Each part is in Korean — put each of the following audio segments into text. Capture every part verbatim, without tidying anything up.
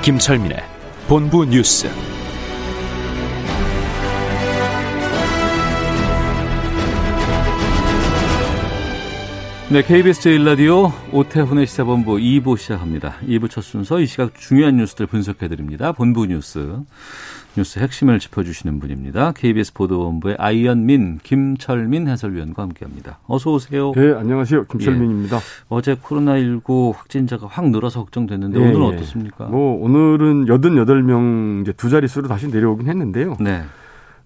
김철민의 본부 뉴스. 네, 케이비에스 제일 라디오 오태훈의 시사본부 이 부 시작합니다. 이 부 첫 순서, 이 시각 중요한 뉴스들 분석해드립니다. 본부 뉴스, 뉴스 핵심을 짚어주시는 분입니다. 케이비에스 보도본부의 아이언민, 김철민 해설위원과 함께합니다. 어서 오세요. 네, 안녕하세요. 김철민입니다. 예. 어제 코로나십구 확진자가 확 늘어서 걱정됐는데, 예, 오늘은 어떻습니까? 뭐 오늘은 팔십팔 명, 이제 두 자릿수로 다시 내려오긴 했는데요. 네.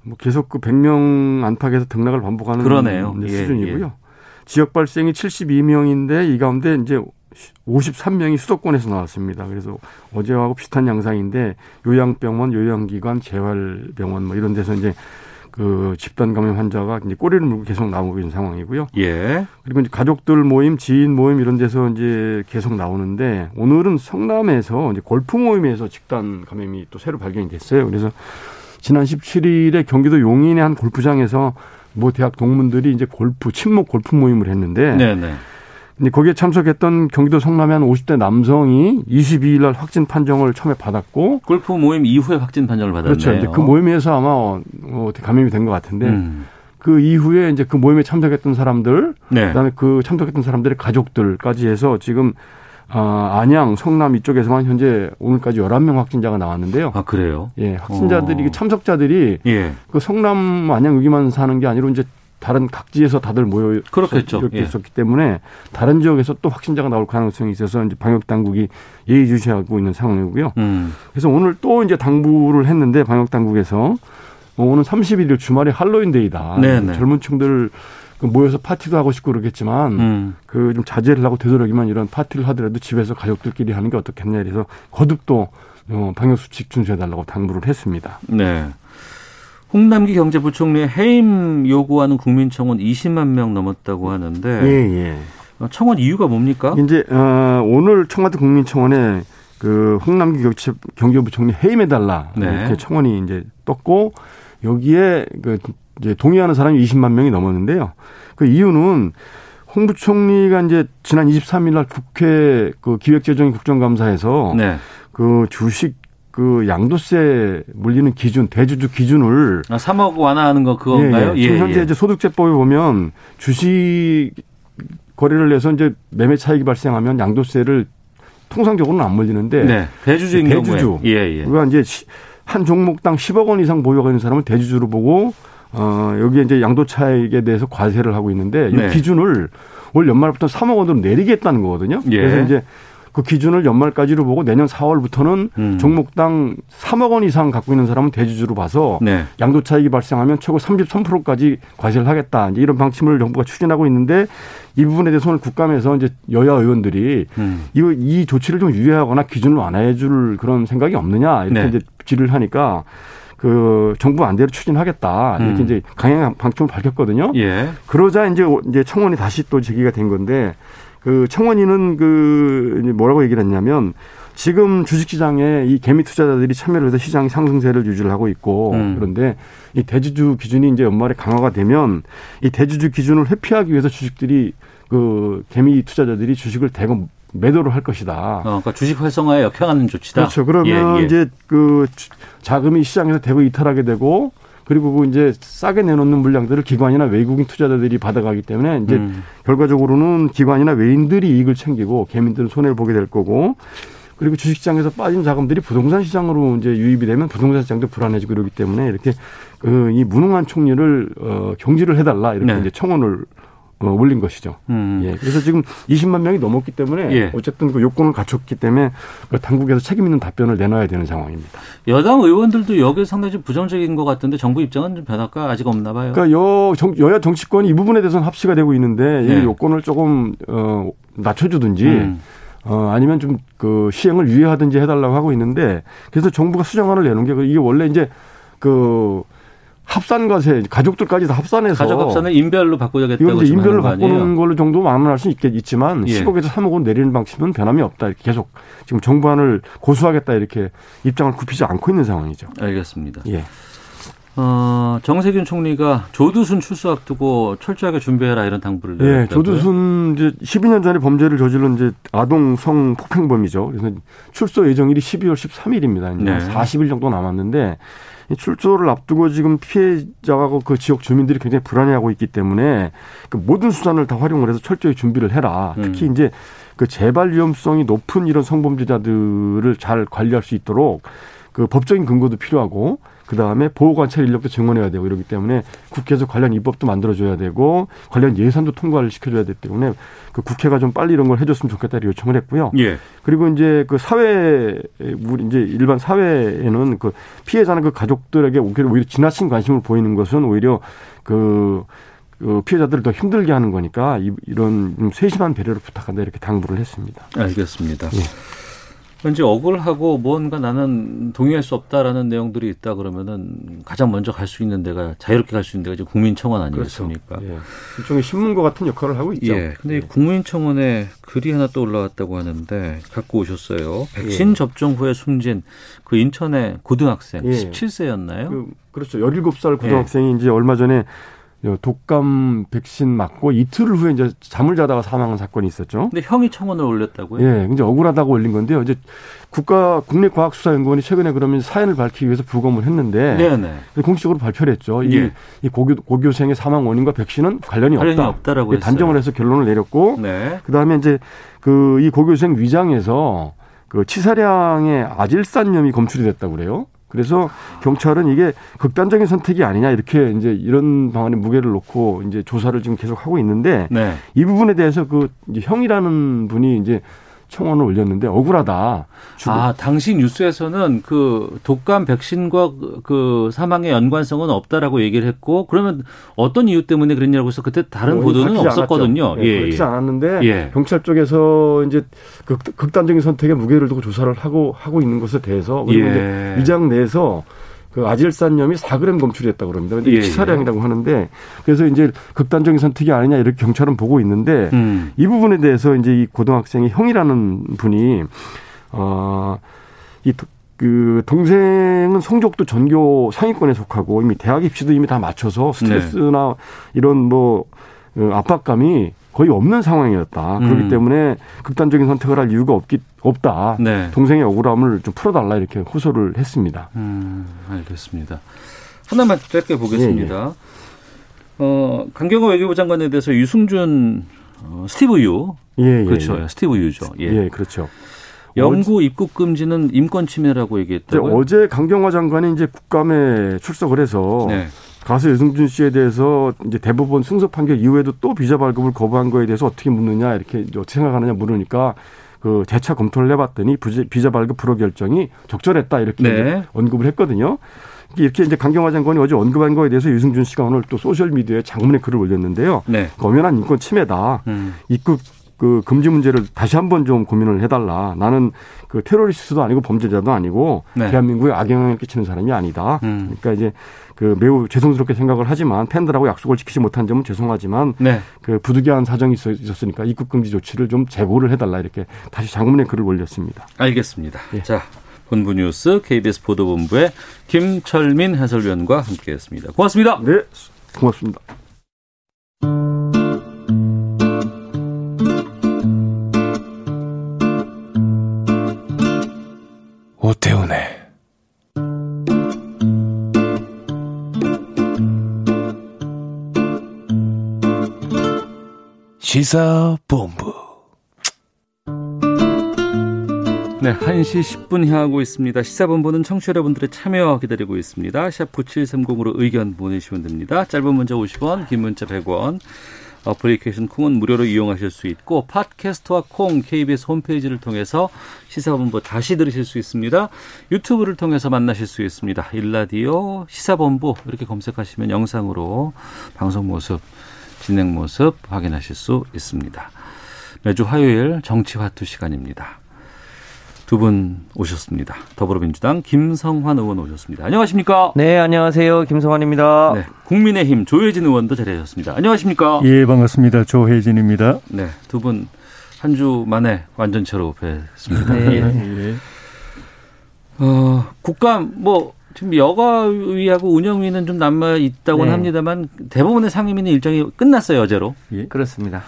뭐 계속 그 백 명 안팎에서 등락을 반복하는, 그러네요, 수준이고요. 예, 예. 지역 발생이 칠십이 명인데 이 가운데 이제 오십삼 명이 수도권에서 나왔습니다. 그래서 어제하고 비슷한 양상인데, 요양병원, 요양기관, 재활병원 뭐 이런 데서 이제 그 집단 감염 환자가 이제 꼬리를 물고 계속 나오고 있는 상황이고요. 예. 그리고 이제 가족들 모임, 지인 모임 이런 데서 이제 계속 나오는데, 오늘은 성남에서 이제 골프 모임에서 집단 감염이 또 새로 발견이 됐어요. 그래서 지난 십칠 일에 경기도 용인의 한 골프장에서 뭐 대학 동문들이 이제 골프, 친목 골프 모임을 했는데, 네네. 근데 거기에 참석했던 경기도 성남의 한 오십 대 남성이 이십이 일 날 확진 판정을 처음에 받았고, 골프 모임 이후에 확진 판정을 받았네요. 그렇죠. 이제 그 모임에서 아마 어떻게 감염이 된 것 같은데, 음. 그 이후에 이제 그 모임에 참석했던 사람들, 네. 그다음에 그 참석했던 사람들의 가족들까지 해서 지금 아, 안양, 성남 이쪽에서만 현재 오늘까지 열한 명 확진자가 나왔는데요. 아, 그래요? 예, 확진자들이, 어. 참석자들이, 예. 그 성남, 안양 여기만 사는 게 아니라 이제 다른 각지에서 다들 모여 이렇게 있었기, 예. 때문에 다른 지역에서 또 확진자가 나올 가능성이 있어서 이제 방역 당국이 예의주시하고 있는 상황이고요. 음. 그래서 오늘 또 이제 당부를 했는데, 방역 당국에서 오늘 삼십일 일 주말에 할로윈데이다. 네네. 젊은 층들 모여서 파티도 하고 싶고 그러겠지만, 음. 그 좀 자제를 하고 되도록이면 이런 파티를 하더라도 집에서 가족들끼리 하는 게 어떻겠냐, 이래서 거듭 또 방역수칙 준수해달라고 당부를 했습니다. 네. 홍남기 경제부총리의 해임 요구하는 국민청원 이십만 명 넘었다고 하는데, 예, 예. 청원 이유가 뭡니까? 이제, 어, 오늘 청와대 국민청원에 그 홍남기 경제부총리 해임해달라, 네. 이렇게 청원이 이제 떴고, 여기에 그 이제 동의하는 사람이 이십만 명이 넘었는데요. 그 이유는 홍 부총리가 이제 지난 이십삼 일 날 국회 그 기획재정위 국정감사에서, 네. 그 주식 그 양도세 물리는 기준, 대주주 기준을, 아, 삼억 완화하는 거 그건가요? 예, 예. 지금 현재, 예, 예. 이제 소득세법에 보면 주식 거래를 해서 이제 매매 차익이 발생하면 양도세를 통상적으로는 안 물리는데, 네. 대주주인 경우에, 대주주, 예, 예. 우리가 이제 한 종목당 십억 원 이상 보유가 있는 사람을 대주주로 보고, 어, 여기에 이제 양도차익에 대해서 과세를 하고 있는데, 네. 이 기준을 올 연말부터 삼억 원으로 내리겠다는 거거든요. 예. 그래서 이제 그 기준을 연말까지로 보고 내년 사월부터는 음. 종목당 삼억 원 이상 갖고 있는 사람은 대주주로 봐서, 네. 양도차익이 발생하면 최고 삼십삼 퍼센트까지 과세를 하겠다. 이제 이런 방침을 정부가 추진하고 있는데, 이 부분에 대해서 오늘 국감에서 이제 여야 의원들이 음. 이, 이 조치를 좀 유예하거나 기준을 완화해 줄 그런 생각이 없느냐, 이렇게, 네. 이제 질의를 하니까, 그 정부 안대로 추진하겠다, 이렇게 음. 이제 강행 방침을 밝혔거든요. 예. 그러자 이제 이제 청원이 다시 또 제기가 된 건데, 그 청원인은 그 뭐라고 얘기를 했냐면, 지금 주식시장에 이 개미 투자자들이 참여를 해서 시장이 상승세를 유지를 하고 있고, 음. 그런데 이 대주주 기준이 이제 연말에 강화가 되면 이 대주주 기준을 회피하기 위해서 주식들이, 그 개미 투자자들이 주식을 대거 매도를 할 것이다. 어, 그러니까 주식 활성화에 역행하는 조치다. 그렇죠. 그러면, 예, 예. 이제 그 자금이 시장에서 대거 이탈하게 되고, 그리고 그 이제 싸게 내놓는 물량들을 기관이나 외국인 투자자들이 받아가기 때문에 이제 음. 결과적으로는 기관이나 외인들이 이익을 챙기고 개미들은 손해를 보게 될 거고, 그리고 주식시장에서 빠진 자금들이 부동산 시장으로 이제 유입이 되면 부동산 시장도 불안해지고 그러기 때문에, 이렇게 그 이 무능한 총리를 어, 경질을 해달라, 이렇게, 네. 이제 청원을 어, 올린 것이죠. 음. 예. 그래서 지금 이십만 명이 넘었기 때문에 예. 어쨌든 그 요건을 갖췄기 때문에 그 당국에서 책임 있는 답변을 내놔야 되는 상황입니다. 여당 의원들도 여기에 상당히 좀 부정적인 것 같은데 정부 입장은 좀 변화가 아직 없나 봐요. 그러니까 여, 정, 여야 정치권이 이 부분에 대해서는 합치가 되고 있는데 예. 이 요건을 조금 어, 낮춰주든지 음. 어, 아니면 좀 그 시행을 유예하든지 해달라고 하고 있는데 그래서 정부가 수정안을 내놓은 게 이게 원래 이제 그 합산과세, 가족들까지 다 합산해서. 가족 합산은 인별로 바꾸자겠다고 이제 인별로 바꾸는 걸로 정도 마무리할 수는 있겠지만 예. 십억에서 삼억원 내리는 방침은 변함이 없다. 이렇게 계속 지금 정부안을 고수하겠다 이렇게 입장을 굽히지 않고 있는 상황이죠. 알겠습니다. 예. 어, 정세균 총리가 조두순 출소 앞두고 철저하게 준비해라 이런 당부를 내렸다고요. 예, 조두순 이제 십이 년 전에 범죄를 저질른 이제 아동 성폭행범이죠. 그래서 출소 예정일이 십이월 십삼일입니다. 이제 네. 사십일 정도 남았는데 출소를 앞두고 지금 피해자하고 그 지역 주민들이 굉장히 불안해하고 있기 때문에 그 모든 수단을 다 활용을 해서 철저히 준비를 해라. 특히 음. 이제 그 재발 위험성이 높은 이런 성범죄자들을 잘 관리할 수 있도록 그 법적인 근거도 필요하고 그다음에 보호관찰 인력도 증원해야 되고 이러기 때문에 국회에서 관련 입법도 만들어줘야 되고 관련 예산도 통과를 시켜줘야 되기 때문에 그 국회가 좀 빨리 이런 걸 해줬으면 좋겠다 이렇게 요청을 했고요. 예. 그리고 이제 그 사회 우리 이제 일반 사회에는 그 피해자는 그 가족들에게 오히려 지나친 관심을 보이는 것은 오히려 그 피해자들을 더 힘들게 하는 거니까 이런 세심한 배려를 부탁한다 이렇게 당부를 했습니다. 알겠습니다. 예. 왠지 억울하고 뭔가 나는 동의할 수 없다라는 내용들이 있다 그러면은 가장 먼저 갈 수 있는 데가 자유롭게 갈 수 있는 데가 이제 국민청원 아니겠습니까? 그렇죠. 예. 일종의 신문과 같은 역할을 하고 있죠. 예. 근데 예. 국민청원에 글이 하나 또 올라왔다고 하는데 갖고 오셨어요. 백신 예. 접종 후에 숨진 그 인천의 고등학생 예. 십칠세였나요? 그, 그렇죠. 열일곱살 고등학생이 예. 이제 얼마 전에 독감 백신 맞고 이틀 후에 이제 잠을 자다가 사망한 사건이 있었죠. 근데 형이 청원을 올렸다고요? 예, 굉장히 억울하다고 올린 건데요. 이제 국가 국립과학수사연구원이 최근에 그러면 사연을 밝히기 위해서 부검을 했는데, 네네. 공식적으로 발표를 했죠. 예. 이, 이 고교 고교생의 사망 원인과 백신은 관련이, 관련이 없다. 없다라고 예, 단정을 했어요. 해서 결론을 내렸고, 네. 그 다음에 이제 그 이 고교생 위장에서 그 치사량의 아질산염이 검출이 됐다고 그래요. 그래서 경찰은 이게 극단적인 선택이 아니냐 이렇게 이제 이런 방안에 무게를 놓고 이제 조사를 지금 계속 하고 있는데 네. 이 부분에 대해서 그 이제 형이라는 분이 이제 청원을 올렸는데 억울하다. 죽을. 아, 당시 뉴스에서는 그 독감 백신과 그 사망의 연관성은 없다라고 얘기를 했고 그러면 어떤 이유 때문에 그랬냐고 해서 그때 다른 어, 보도는 없었거든요. 예, 예. 그렇지 않았는데 예. 경찰 쪽에서 이제 극, 극단적인 선택에 무게를 두고 조사를 하고 하고 있는 것에 대해서 그리고 예. 위장 내에서 그 아질산염이 사 그램 검출됐다고 그럽니다. 근데 예, 치사량이라고 예. 하는데 그래서 이제 극단적인 선택이 아니냐 이렇게 경찰은 보고 있는데 음. 이 부분에 대해서 이제 이 고등학생의 형이라는 분이 어 이 그 동생은 성적도 전교 상위권에 속하고 이미 대학 입시도 이미 다 맞춰서 스트레스나 네. 이런 뭐 압박감이 거의 없는 상황이었다. 음. 그렇기 때문에 극단적인 선택을 할 이유가 없기, 없다. 네. 동생의 억울함을 좀 풀어달라 이렇게 호소를 했습니다. 음, 알겠습니다. 하나만 짧게 보겠습니다. 예, 예. 어, 강경화 외교부 장관에 대해서 유승준 어, 스티브 유. 예, 예. 그렇죠. 예. 스티브 유죠. 예, 예 그렇죠. 영구 입국 금지는 인권 침해라고 얘기했다고요? 어제 강경화 장관이 이제 국감에 출석을 해서 네. 가수 유승준 씨에 대해서 이제 대법원 승소 판결 이후에도 또 비자 발급을 거부한 거에 대해서 어떻게 묻느냐 이렇게 어떻게 생각하느냐 물으니까 그 재차 검토를 해봤더니 비자 발급 불허 결정이 적절했다 이렇게 네. 언급을 했거든요. 이렇게 이제 강경화 장관이 어제 언급한 거에 대해서 유승준 씨가 오늘 또 소셜 미디어에 장문의 글을 올렸는데요. 네. 엄연한 인권 침해다. 음. 입국 그 금지 문제를 다시 한번 좀 고민을 해달라. 나는 그 테러리스트도 아니고 범죄자도 아니고 네. 대한민국에 악영향을 끼치는 사람이 아니다. 음. 그러니까 이제 그 매우 죄송스럽게 생각을 하지만 팬들하고 약속을 지키지 못한 점은 죄송하지만 네. 그 부득이한 사정이 있었으니까 입국 금지 조치를 좀 제고를 해달라 이렇게 다시 장문의 글을 올렸습니다. 알겠습니다. 예. 자, 본부 뉴스 케이비에스 보도본부의 김철민 해설위원과 함께했습니다. 고맙습니다. 네, 고맙습니다. 오태훈의 시사본부. 네, 한 시 십 분 향하고 있습니다. 시사본부는 청취자 여러분들의 참여 기다리고 있습니다. 샵 구칠삼공으로 의견 보내시면 됩니다. 짧은 문자 오십원, 긴 문자 백원. 어플리케이션 콩은 무료로 이용하실 수 있고 팟캐스트와 콩 케이비에스 홈페이지를 통해서 시사본부 다시 들으실 수 있습니다. 유튜브를 통해서 만나실 수 있습니다. 일라디오 시사본부 이렇게 검색하시면 영상으로 방송 모습, 진행 모습 확인하실 수 있습니다. 매주 화요일 정치화투 시간입니다. 두 분 오셨습니다. 더불어민주당 김성환 의원 오셨습니다. 안녕하십니까? 네, 안녕하세요. 김성환입니다. 네, 국민의힘 조혜진 의원도 자리하셨습니다. 안녕하십니까? 예, 반갑습니다. 조혜진입니다. 네, 두 분 한 주 만에 완전체로 뵙습니다. 네. 예. 어, 국감 뭐 지금 여가위하고 운영위는 좀 남아 있다고는 네. 합니다만 대부분의 상임위는 일정이 끝났어요, 어제로. 예. 그렇습니다.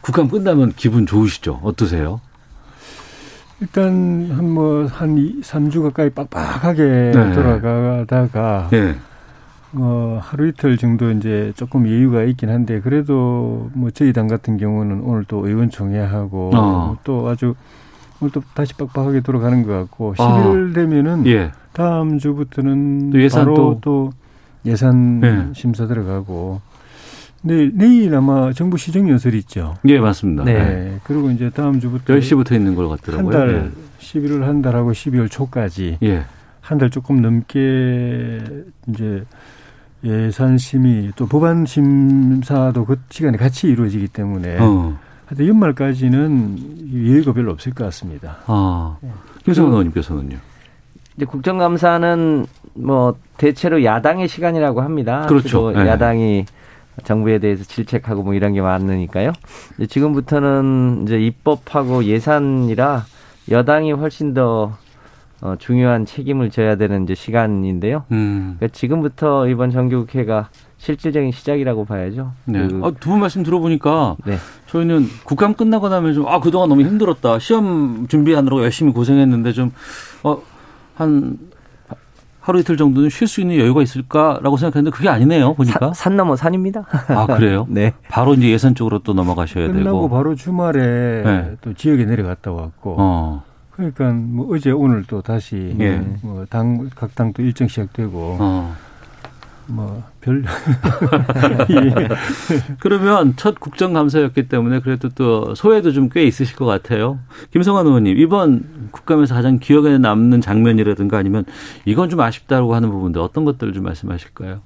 국감 끝나면 기분 좋으시죠? 어떠세요? 일단 한 뭐 한 삼 주 가까이 빡빡하게 네. 돌아가다가 네. 어, 하루 이틀 정도 이제 조금 여유가 있긴 한데 그래도 뭐 저희 당 같은 경우는 오늘 또 의원총회하고 어. 또 아주 오늘 또 다시 빡빡하게 돌아가는 것 같고 십일 월 아. 되면은 예. 다음 주부터는 또 예산 바로 또, 또 예산 네. 심사 들어가고. 네, 내일 아마 정부 시정연설이 있죠. 예, 맞습니다. 네. 네. 그리고 이제 다음 주부터. 열 시부터 있는 걸 같더라고요. 한 달, 네. 십일 월 한 달하고 십이 월 초까지. 예. 한 달 조금 넘게 이제 예산심의 또 법안심사도 그 시간이 같이 이루어지기 때문에. 어. 하여튼 연말까지는 여유가 별로 없을 것 같습니다. 아. 김성환 의원님께서는요? 이제 국정감사는 뭐 대체로 야당의 시간이라고 합니다. 그렇죠. 네. 야당이 정부에 대해서 질책하고 뭐 이런 게 많으니까요. 이제 지금부터는 이제 입법하고 예산이라 여당이 훨씬 더 어 중요한 책임을 져야 되는 이제 시간인데요. 음. 그러니까 지금부터 이번 정기국회가 실질적인 시작이라고 봐야죠. 네. 그, 아, 두 분 말씀 들어보니까 네. 저희는 국감 끝나고 나면 좀 아 그동안 너무 힘들었다. 시험 준비하느라고 열심히 고생했는데 좀 어 한 하루 이틀 정도는 쉴 수 있는 여유가 있을까라고 생각했는데 그게 아니네요. 보니까. 사, 산 넘어 산입니다. 아 그래요? 네. 바로 이제 예산 쪽으로 또 넘어가셔야 끝나고 되고. 끝나고 바로 주말에 네. 또 지역에 내려갔다 왔고. 어. 그러니까 뭐 어제 오늘 또 다시 예. 뭐 당, 각 당 또 일정 시작되고. 어. 뭐 별. 예. 그러면 첫 국정감사였기 때문에 그래도 또 소회도 좀 꽤 있으실 것 같아요. 김성환 의원님 이번 국감에서 가장 기억에 남는 장면이라든가 아니면 이건 좀 아쉽다고 하는 부분들 어떤 것들을 좀 말씀하실까요?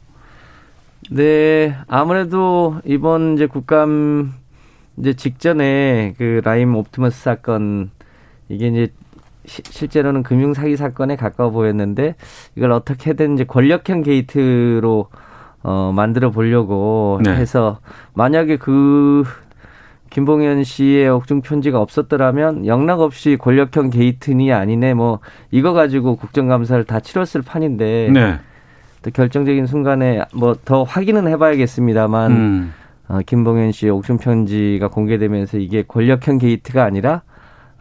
네, 아무래도 이번 이제 국감 이제 직전에 그 라임 옵티머스 사건 이게 이제. 시, 실제로는 금융 사기 사건에 가까워 보였는데 이걸 어떻게든 이제 권력형 게이트로 어, 만들어 보려고 네. 해서 만약에 그 김봉현 씨의 옥중 편지가 없었더라면 영락 없이 권력형 게이트니 아니네 뭐 이거 가지고 국정감사를 다 치렀을 판인데 네. 또 결정적인 순간에 뭐 더 확인은 해봐야겠습니다만 음. 어, 김봉현 씨의 옥중 편지가 공개되면서 이게 권력형 게이트가 아니라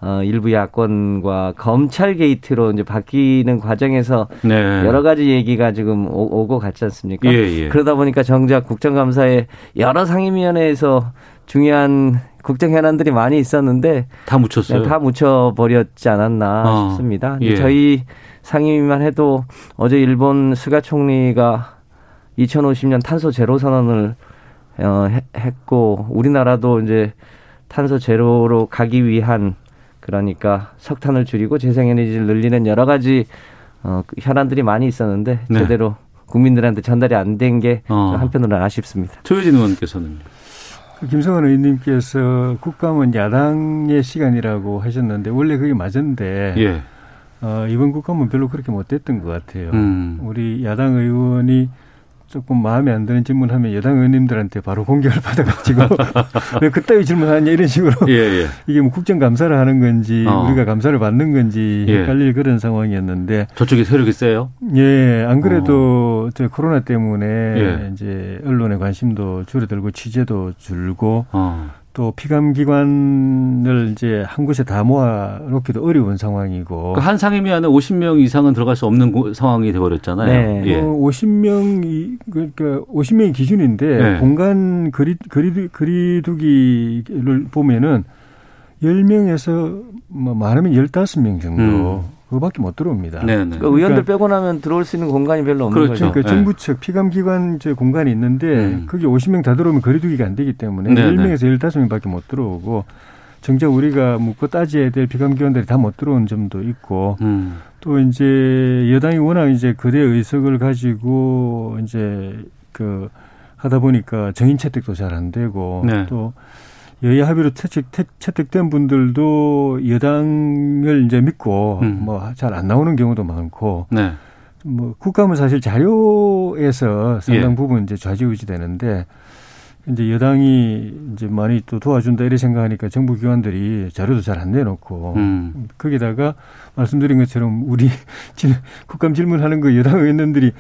어, 일부 야권과 검찰 게이트로 이제 바뀌는 과정에서 네. 여러 가지 얘기가 지금 오, 오고 갔지 않습니까? 예, 예. 그러다 보니까 정작 국정감사에 여러 상임위원회에서 중요한 국정 현안들이 많이 있었는데 다 묻혔어요. 다 묻혀버렸지 않았나 아, 싶습니다. 예. 저희 상임위만 해도 어제 일본 스가 총리가 이천오십 년 탄소 제로 선언을 어, 했고 우리나라도 이제 탄소 제로로 가기 위한 그러니까 석탄을 줄이고 재생에너지를 늘리는 여러 가지 어, 현안들이 많이 있었는데 네. 제대로 국민들한테 전달이 안 된 게 어. 한편으로는 아쉽습니다. 조혜진 의원께서는? 김성환 의원님께서 국감은 야당의 시간이라고 하셨는데 원래 그게 맞은데 예. 어, 이번 국감은 별로 그렇게 못됐던 것 같아요. 음. 우리 야당 의원이 조금 마음에 안 드는 질문하면 여당 의원님들한테 바로 공격을 받아가지고 왜 그따위 질문하냐 이런 식으로 예, 예. 이게 뭐 국정감사를 하는 건지 어. 우리가 감사를 받는 건지 예. 헷갈릴 그런 상황이었는데 저쪽이 세력이 세요? 예, 안 그래도 어. 저 코로나 때문에 예. 이제 언론의 관심도 줄어들고 취재도 줄고 어. 또 피감기관을 이제 한 곳에 다 모아놓기도 어려운 상황이고. 그러니까 한 상임위 안에 오십 명 이상은 들어갈 수 없는 고, 상황이 되어버렸잖아요. 네. 예. 어, 오십 명이, 그러니까 오십 명이 기준인데 네. 공간 거리, 거리, 거리두기를 보면은 열 명에서 뭐 많으면 열다섯 명 정도. 음. 그거밖에 못 들어옵니다. 그러니까 의원들 그러니까 빼고 나면 들어올 수 있는 공간이 별로 없는 그렇죠. 거죠. 그러니까 네. 정부 측 피감기관 공간이 있는데 음. 그게 오십 명 다 들어오면 거리두기가 안 되기 때문에 네네. 열 명에서 열다섯 명밖에 못 들어오고 정작 우리가 묻고 따져야 될 피감기관들이 다 못 들어온 점도 있고 음. 또 이제 여당이 워낙 이제 그대 의석을 가지고 이제 그 하다 보니까 정인 채택도 잘 안 되고 네. 또 여야 합의로 채택, 채택된 분들도 여당을 이제 믿고 음. 뭐 잘 안 나오는 경우도 많고 네. 뭐 국감은 사실 자료에서 상당 예. 부분 이제 좌지우지 되는데 이제 여당이 이제 많이 또 도와준다 이래 생각하니까 정부 기관들이 자료도 잘 안 내놓고 음. 거기다가 말씀드린 것처럼 우리 국감 질문하는 거 여당 의원들이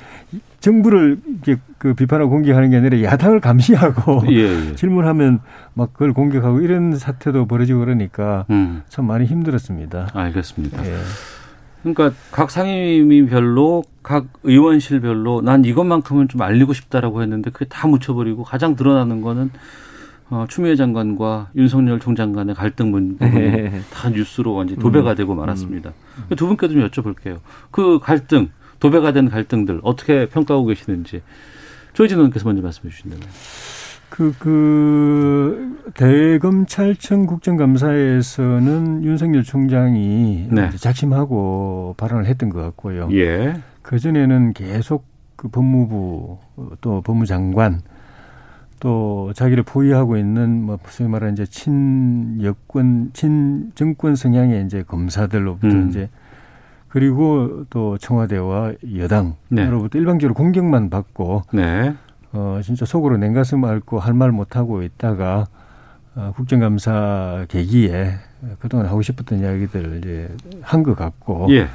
정부를 이렇게 그 비판하고 공격하는 게 아니라 야당을 감시하고 예, 예. 질문하면 막 그걸 공격하고 이런 사태도 벌어지고 그러니까 음. 참 많이 힘들었습니다. 알겠습니다. 예. 그러니까 각 상임위별로 각 의원실별로 난 이것만큼은 좀 알리고 싶다라고 했는데 그게 다 묻혀버리고 가장 드러나는 거는 어, 추미애 장관과 윤석열 총장 간의 갈등 문제가 다 뉴스로 완전히 도배가 음. 되고 말았습니다. 음. 두 분께도 좀 여쭤볼게요. 그 갈등, 도배가 된 갈등들 어떻게 평가하고 계시는지 조혜진 의원께서 먼저 말씀해 주신다면. 그, 그, 대검찰청 국정감사에서는 윤석열 총장이 네. 작심하고 발언을 했던 것 같고요. 예. 그전에는 계속 그 법무부 또 법무장관 또 자기를 포위하고 있는 뭐 소위 말하는 이제 친여권, 친정권 성향의 이제 검사들로부터 음. 이제 그리고 또 청와대와 여당으로부터 네. 일방적으로 공격만 받고 네. 어, 진짜 속으로 냉가슴 앓고 할 말 못하고 있다가, 어, 국정감사 계기에 그동안 하고 싶었던 이야기들을 이제 한 것 같고, 예.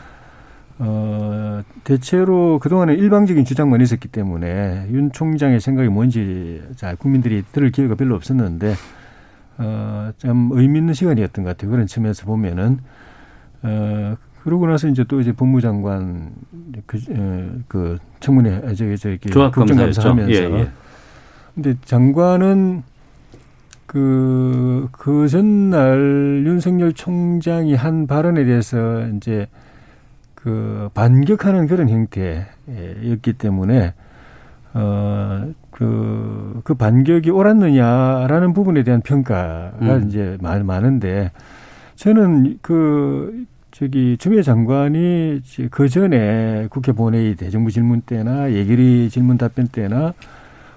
어, 대체로 그동안에 일방적인 주장만 있었기 때문에 윤 총장의 생각이 뭔지 잘 국민들이 들을 기회가 별로 없었는데, 어, 참 의미 있는 시간이었던 것 같아요. 그런 측면에서 보면은, 어, 그러고 나서 이제 또 이제 법무장관 그, 그 청문회 저기 저기 국정감사하면서 예, 예. 근데 장관은 그, 그 전날 윤석열 총장이 한 발언에 대해서 이제 그 반격하는 그런 형태였기 때문에 어, 그, 그 반격이 옳았느냐라는 부분에 대한 평가가 음. 이제 많은데 저는 그 저기 추미애 장관이 그 전에 국회 본회의 대정부 질문 때나 예결위 질문 답변 때나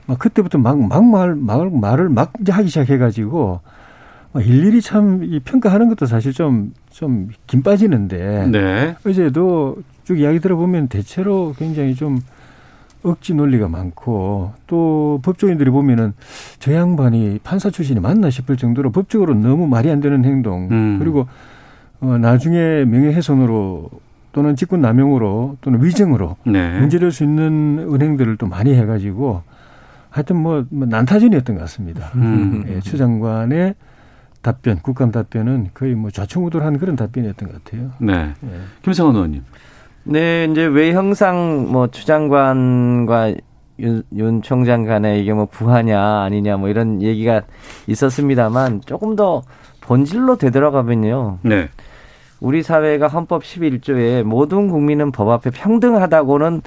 막 그때부터 막 막 말 막 말을 막 하기 시작해가지고 일일이 참 이 평가하는 것도 사실 좀 좀 긴 빠지는데 네. 어제도 쭉 이야기 들어보면 대체로 굉장히 좀 억지 논리가 많고 또 법조인들이 보면은 저 양반이 판사 출신이 맞나 싶을 정도로 법적으로 너무 말이 안 되는 행동 음. 그리고 어, 나중에 명예훼손으로 또는 직권남용으로 또는 위증으로 네. 문제될 수 있는 은행들을 또 많이 해가지고 하여튼 뭐, 뭐 난타전이었던 것 같습니다. 음. 예, 추 장관의 답변, 국감 답변은 거의 뭐 좌충우돌한 그런 답변이었던 것 같아요. 네, 예. 김성환 의원님. 네, 이제 외형상 뭐 추 장관과 윤, 윤 총장 간에 이게 뭐 부하냐 아니냐 뭐 이런 얘기가 있었습니다만 조금 더 본질로 되돌아가면요. 네. 우리 사회가 헌법 십일 조에 모든 국민은 법 앞에 평등하다고는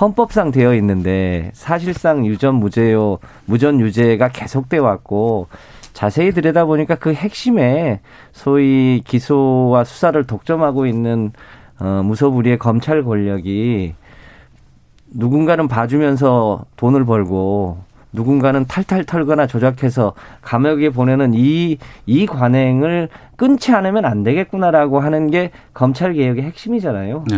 헌법상 되어 있는데 사실상 유전 무죄요, 무전 유죄가 계속돼 왔고 자세히 들여다보니까 그 핵심에 소위 기소와 수사를 독점하고 있는 어, 무소불위의 검찰 권력이 누군가는 봐주면서 돈을 벌고 누군가는 탈탈 털거나 조작해서 감옥에 보내는 이, 이 관행을 끊지 않으면 안 되겠구나라고 하는 게 검찰개혁의 핵심이잖아요. 네.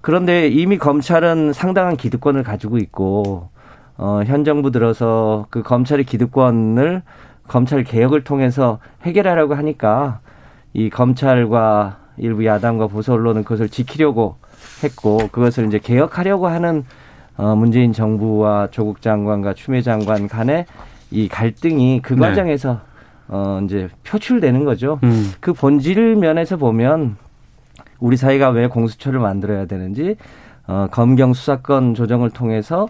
그런데 이미 검찰은 상당한 기득권을 가지고 있고 어, 현 정부 들어서 그 검찰의 기득권을 검찰개혁을 통해서 해결하려고 하니까 이 검찰과 일부 야당과 보수 언론은 그것을 지키려고 했고 그것을 이제 개혁하려고 하는 어, 문재인 정부와 조국 장관과 추미애 장관 간의 이 갈등이 그 과정에서 네. 어, 이제 표출되는 거죠. 음. 그 본질 면에서 보면 우리 사회가 왜 공수처를 만들어야 되는지 어, 검경 수사권 조정을 통해서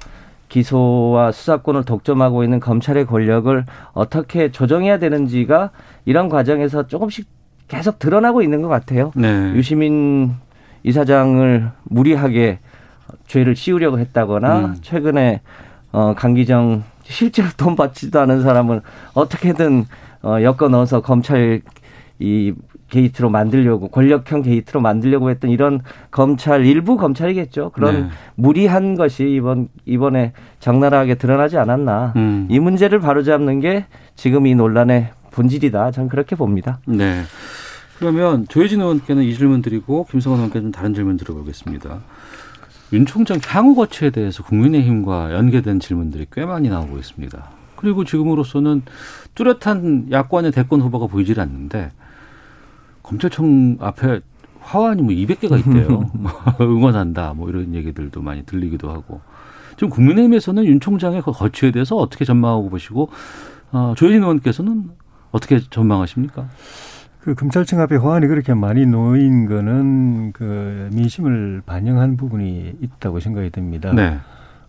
기소와 수사권을 독점하고 있는 검찰의 권력을 어떻게 조정해야 되는지가 이런 과정에서 조금씩 계속 드러나고 있는 것 같아요. 네. 유시민 이사장을 무리하게 죄를 씌우려고 했다거나 음. 최근에 어, 강기정 실제로 돈 받지도 않은 사람을 어떻게든 어, 엮어 넣어서 검찰 이 게이트로 만들려고 권력형 게이트로 만들려고 했던 이런 검찰 일부 검찰이겠죠. 그런 네. 무리한 것이 이번 이번에 적나라하게 드러나지 않았나. 음. 이 문제를 바로잡는 게 지금 이 논란의 본질이다. 저는 그렇게 봅니다. 네. 그러면 조혜진 의원께는 이 질문 드리고 김성환 의원께는 다른 질문 들어보겠습니다. 윤 총장 향후 거취에 대해서 국민의힘과 연계된 질문들이 꽤 많이 나오고 있습니다. 그리고 지금으로서는 뚜렷한 야권의 대권 후보가 보이질 않는데 검찰청 앞에 화환이 뭐 이백 개가 있대요. 응원한다 뭐 이런 얘기들도 많이 들리기도 하고. 지금 국민의힘에서는 윤 총장의 거취에 대해서 어떻게 전망하고 보시고 어, 조혜진 의원께서는 어떻게 전망하십니까? 그 검찰청 앞에 화환이 그렇게 많이 놓인 거는 그 민심을 반영한 부분이 있다고 생각이 듭니다. 네.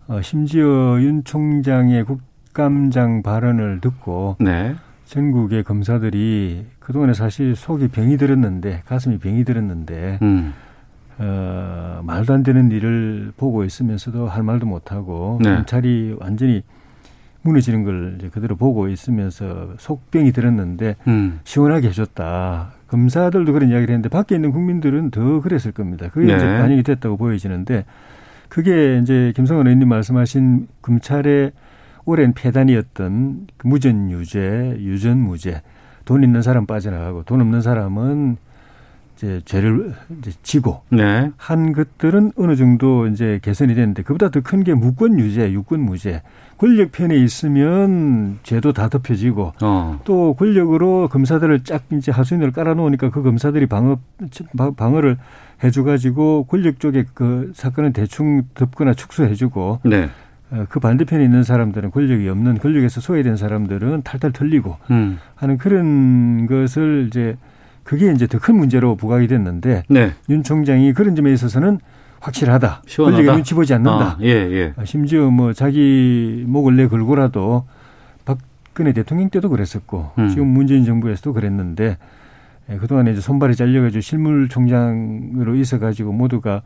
어, 심지어 윤 총장의 국감장 발언을 듣고 네. 전국의 검사들이 그동안에 사실 속이 병이 들었는데 가슴이 병이 들었는데 음. 어, 말도 안 되는 일을 보고 있으면서도 할 말도 못하고 네. 검찰이 완전히 무너지는 걸 이제 그대로 보고 있으면서 속병이 들었는데 음. 시원하게 해줬다. 검사들도 그런 이야기를 했는데 밖에 있는 국민들은 더 그랬을 겁니다. 그게 네. 이제 반영이 됐다고 보여지는데 그게 이제 김성환 의원님 말씀하신 검찰의 오랜 폐단이었던 무전 유죄, 유전 무죄, 돈 있는 사람 빠져나가고 돈 없는 사람은 이제 죄를 이제 지고 네. 한 것들은 어느 정도 이제 개선이 됐는데 그보다 더 큰 게 무권 유죄, 유권 무죄. 권력 편에 있으면 죄도 다 덮여지고 어. 또 권력으로 검사들을 쫙 이제 하수인을 깔아놓으니까 그 검사들이 방어 방어를 해줘가지고 권력 쪽에 그 사건은 대충 덮거나 축소해주고. 네. 그 반대편에 있는 사람들은 권력이 없는 권력에서 소외된 사람들은 탈탈 털리고 음. 하는 그런 것을 이제 그게 이제 더 큰 문제로 부각이 됐는데 네. 윤 총장이 그런 점에 있어서는 확실하다. 시원하다. 권력에 눈치 보지 않는다. 아, 예, 예. 심지어 뭐 자기 목을 내걸고라도 박근혜 대통령 때도 그랬었고 음. 지금 문재인 정부에서도 그랬는데 그동안에 이제 손발이 잘려가지고 실물 총장으로 있어가지고 모두가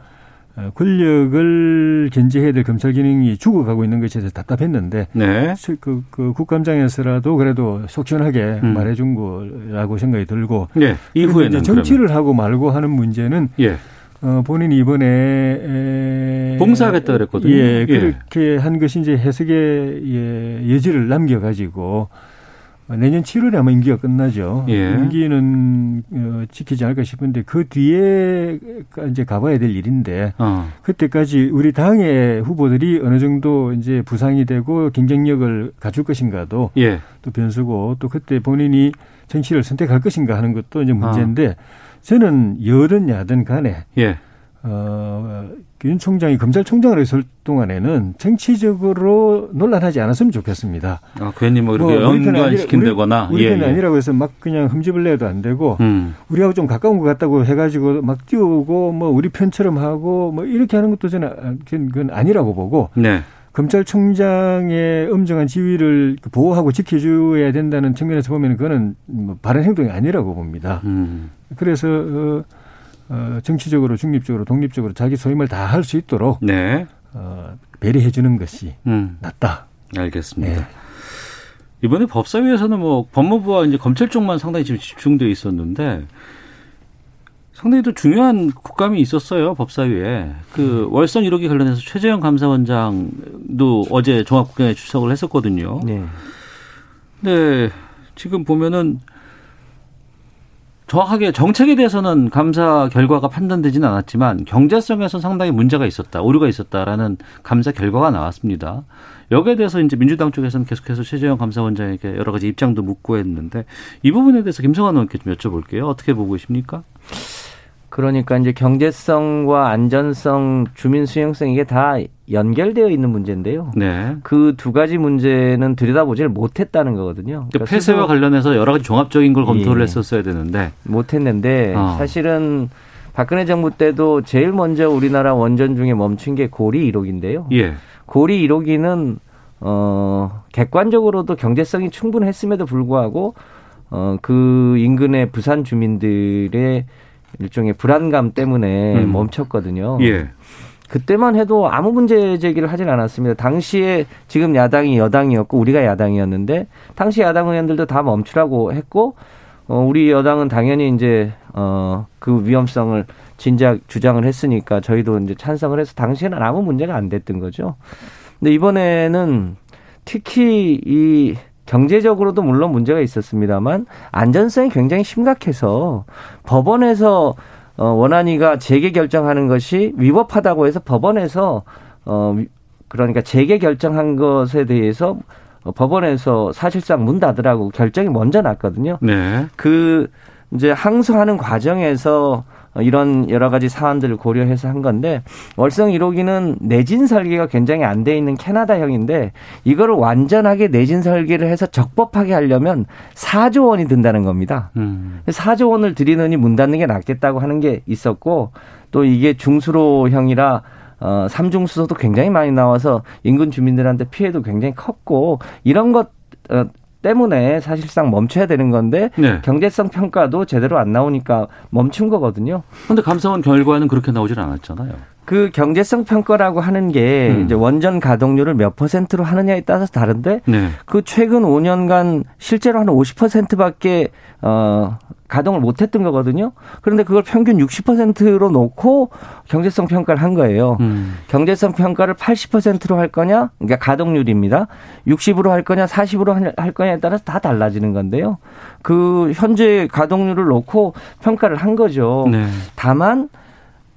권력을 견제해야 될 검찰 기능이 죽어가고 있는 것에 대해서 답답했는데 네. 그, 그 국감장에서라도 그래도 속 시원하게 음. 말해준 거라고 생각이 들고 네. 이후에는 정치를 그러면. 하고 말고 하는 문제는 예. 어, 본인이 이번에 봉사하겠다 그랬거든요. 예, 그렇게 예. 한 것이 이제 해석의 예, 여지를 남겨가지고 내년 칠월에 아마 임기가 끝나죠. 예. 임기는 어, 지키지 않을까 싶은데 그 뒤에 이제 가봐야 될 일인데 어. 그때까지 우리 당의 후보들이 어느 정도 이제 부상이 되고 경쟁력을 갖출 것인가도 예. 또 변수고 또 그때 본인이 정치를 선택할 것인가 하는 것도 이제 문제인데 어. 저는 여든 야든 간에 예. 어, 윤 총장이 검찰총장으로 있을 동안에는 정치적으로 논란하지 않았으면 좋겠습니다. 아, 괜히 뭐 이렇게 뭐 연관시킨다거나. 우리, 우리 편이 예, 예. 아니라고 해서 막 그냥 흠집을 내도 안 되고 음. 우리하고 좀 가까운 것 같다고 해가지고 막 띄우고 뭐 우리 편처럼 하고 뭐 이렇게 하는 것도 저는 그건 아니라고 보고 네. 검찰총장의 엄정한 지위를 보호하고 지켜줘야 된다는 측면에서 보면 그거는 뭐 바른 행동이 아니라고 봅니다. 음. 그래서 어, 어, 정치적으로 중립적으로 독립적으로 자기 소임을 다 할 수 있도록 네. 어, 배려해 주는 것이 음. 낫다. 알겠습니다. 네. 이번에 법사위에서는 뭐 법무부와 이제 검찰 쪽만 상당히 지금 집중되어 있었는데 상당히 또 중요한 국감이 있었어요. 법사위에. 그 음. 월성 일 호기 관련해서 최재형 감사원장도 어제 종합국감에 출석을 했었거든요. 네. 네. 지금 보면은 정확하게 정책에 대해서는 감사 결과가 판단되지는 않았지만 경제성에서 상당히 문제가 있었다, 오류가 있었다라는 감사 결과가 나왔습니다. 여기에 대해서 이제 민주당 쪽에서는 계속해서 최재형 감사원장에게 여러 가지 입장도 묻고 했는데 이 부분에 대해서 김성환 의원께 좀 여쭤볼게요. 어떻게 보고 계십니까? 그러니까 이제 경제성과 안전성, 주민 수용성 이게 다 연결되어 있는 문제인데요. 네. 그 두 가지 문제는 들여다보질 못했다는 거거든요. 그러니까 폐쇄와 관련해서 여러 가지 종합적인 걸 검토를 예. 했었어야 되는데. 못했는데 어. 사실은 박근혜 정부 때도 제일 먼저 우리나라 원전 중에 멈춘 게 고리 일 호기인데요. 예. 고리 일 호기는 어, 객관적으로도 경제성이 충분했음에도 불구하고 어, 그 인근의 부산 주민들의 일종의 불안감 때문에 음. 멈췄거든요. 예. 그때만 해도 아무 문제 제기를 하진 않았습니다. 당시에 지금 야당이 여당이었고 우리가 야당이었는데 당시 야당 의원들도 다 멈추라고 했고 어, 우리 여당은 당연히 이제 어, 그 위험성을 진작 주장을 했으니까 저희도 이제 찬성을 해서 당시에는 아무 문제가 안 됐던 거죠. 근데 이번에는 특히 이 경제적으로도 물론 문제가 있었습니다만 안전성이 굉장히 심각해서 법원에서 어, 원안위가 재개 결정하는 것이 위법하다고 해서 법원에서 어, 그러니까 재개 결정한 것에 대해서 법원에서 사실상 문 닫으라고 결정이 먼저 났거든요. 네. 그 이제 항소하는 과정에서 이런 여러 가지 사안들을 고려해서 한 건데 월성 일 호기는 내진 설계가 굉장히 안 돼 있는 캐나다형인데 이거를 완전하게 내진 설계를 해서 적법하게 하려면 사조 원이 든다는 겁니다. 음. 사조 원을 들이느니 문 닫는 게 낫겠다고 하는 게 있었고 또 이게 중수로형이라 어, 삼중수소도 굉장히 많이 나와서 인근 주민들한테 피해도 굉장히 컸고 이런 것 어, 때문에 사실상 멈춰야 되는 건데 네. 경제성 평가도 제대로 안 나오니까 멈춘 거거든요. 그런데 감사원 결과는 그렇게 나오질 않았잖아요. 그 경제성 평가라고 하는 게 음. 이제 원전 가동률을 몇 퍼센트로 하느냐에 따라서 다른데 네. 그 최근 오 년간 실제로 한 오십 퍼센트밖에 어, 가동을 못했던 거거든요. 그런데 그걸 평균 육십 퍼센트로 놓고 경제성 평가를 한 거예요. 음. 경제성 평가를 팔십 퍼센트로 할 거냐, 그러니까 가동률입니다. 육십으로 할 거냐, 사십으로 할 거냐에 따라서 다 달라지는 건데요. 그 현재 가동률을 놓고 평가를 한 거죠. 네. 다만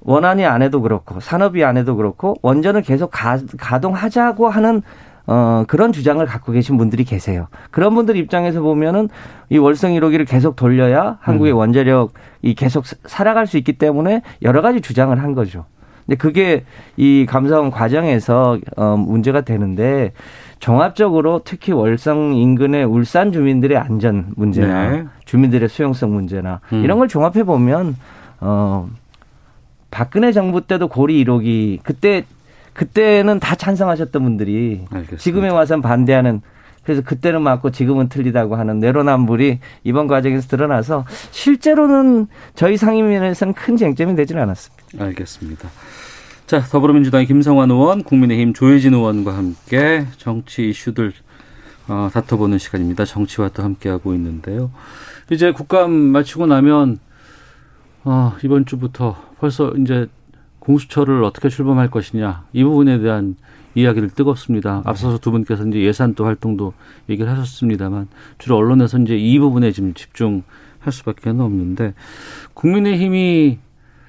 원안이 안 해도 그렇고 산업이 안 해도 그렇고 원전을 계속 가, 가동하자고 하는 어, 그런 주장을 갖고 계신 분들이 계세요. 그런 분들 입장에서 보면은 이 월성 일 호기를 계속 돌려야 한국의 음. 원자력이 계속 살아갈 수 있기 때문에 여러 가지 주장을 한 거죠. 근데 그게 이 감사원 과정에서 어, 문제가 되는데 종합적으로 특히 월성 인근의 울산 주민들의 안전 문제나 네. 주민들의 수용성 문제나 음. 이런 걸 종합해 보면 어. 박근혜 정부 때도 고리 일 호기 그때 그때는 다 찬성하셨던 분들이 알겠습니다. 지금에 와서는 반대하는 그래서 그때는 맞고 지금은 틀리다고 하는 내로남불이 이번 과정에서 드러나서 실제로는 저희 상임위원회에서는 큰 쟁점이 되지는 않았습니다. 알겠습니다. 자, 더불어민주당의 김성환 의원, 국민의힘 조혜진 의원과 함께 정치 이슈들 어, 다퉈보는 시간입니다. 정치와 또 함께하고 있는데요. 이제 국감 마치고 나면 어, 이번 주부터 벌써 이제 공수처를 어떻게 출범할 것이냐 이 부분에 대한 이야기를 뜨겁습니다. 앞서서 두 분께서 이제 예산도 활동도 얘기를 하셨습니다만 주로 언론에서 이제 이 부분에 지금 집중할 수밖에 없는데 국민의힘이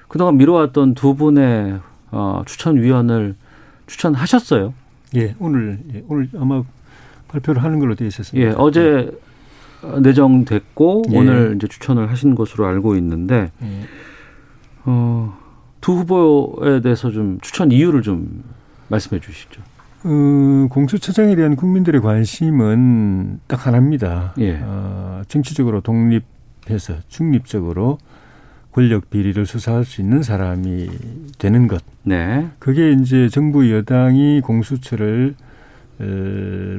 그동안 미뤄왔던 두 분의 어, 추천위원을 추천하셨어요? 예, 오늘 예, 오늘 아마 발표를 하는 걸로 되어 있었습니다. 예, 어제 내정됐고 예. 오늘 이제 추천을 하신 것으로 알고 있는데. 예. 어, 두 후보에 대해서 좀 추천 이유를 좀 말씀해 주시죠. 어, 공수처장에 대한 국민들의 관심은 딱 하나입니다. 예. 어, 정치적으로 독립해서 중립적으로 권력 비리를 수사할 수 있는 사람이 되는 것. 네. 그게 이제 정부 여당이 공수처를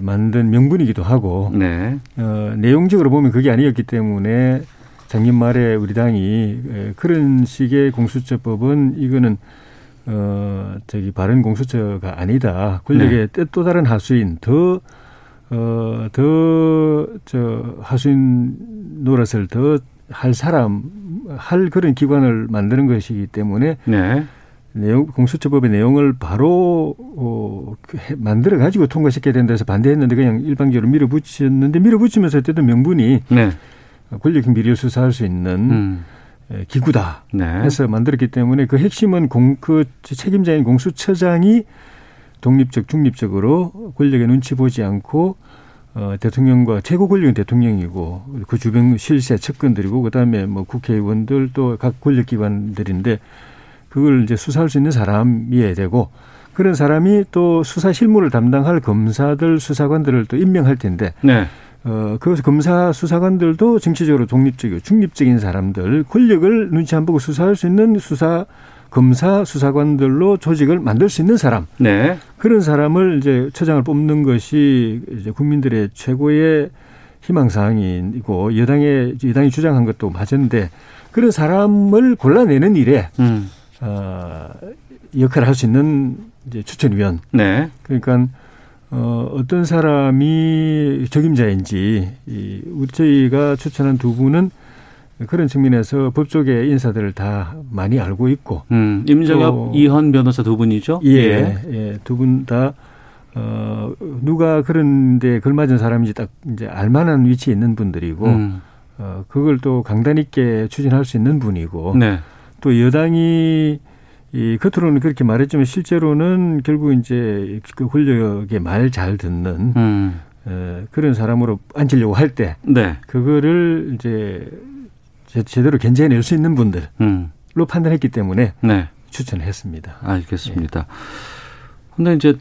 만든 명분이기도 하고 네. 어, 내용적으로 보면 그게 아니었기 때문에 작년 말에 우리 당이 그런 식의 공수처법은 이거는 어 저기 바른 공수처가 아니다. 권력의 네. 또 다른 하수인 더 어 더 저 하수인 노릇을 더 할 사람 할 그런 기관을 만드는 것이기 때문에 네. 내용 공수처법의 내용을 바로 어, 만들어 가지고 통과시켜야 된다 해서 반대했는데 그냥 일방적으로 밀어붙였는데 밀어붙이면서 그때도 명분이 네. 권력형 비리를 수사할 수 있는 음. 기구다 해서 네. 만들었기 때문에 그 핵심은 공, 그 책임자인 공수처장이 독립적 중립적으로 권력의 눈치 보지 않고 어, 대통령과 최고 권력은 대통령이고 그 주변 실세 측근들이고 그다음에 뭐 국회의원들 또 각 권력기관들인데 그걸 이제 수사할 수 있는 사람이어야 되고 그런 사람이 또 수사 실무를 담당할 검사들 수사관들을 또 임명할 텐데 네. 어, 그래서 검사 수사관들도 정치적으로 독립적이고 중립적인 사람들 권력을 눈치 안 보고 수사할 수 있는 수사 검사 수사관들로 조직을 만들 수 있는 사람 네. 그런 사람을 이제 처장을 뽑는 것이 이제 국민들의 최고의 희망사항이고 여당의, 여당이 주장한 것도 맞은데 그런 사람을 골라내는 일에 음. 어, 역할을 할 수 있는 이제 추천위원. 네. 그러니까 어, 어떤 사람이 적임자인지 이, 저희가 추천한 두 분은 그런 측면에서 법조계 인사들을 다 많이 알고 있고. 음, 임정엽, 또, 이헌 변호사 두 분이죠? 예, 예. 예, 두 분 다 어, 누가 그런데 걸맞은 사람인지 딱 이제 알만한 위치에 있는 분들이고, 음. 어, 그걸 또 강단 있게 추진할 수 있는 분이고, 네. 또 여당이 이 겉으로는 그렇게 말했지만 실제로는 결국 이제 그 권력의 말 잘 듣는 음. 에, 그런 사람으로 앉으려고 할 때, 네. 그거를 이제 제대로 견제해낼 수 있는 분들로 음. 판단했기 때문에 네. 추천했습니다. 알겠습니다. 그런데 예. 이제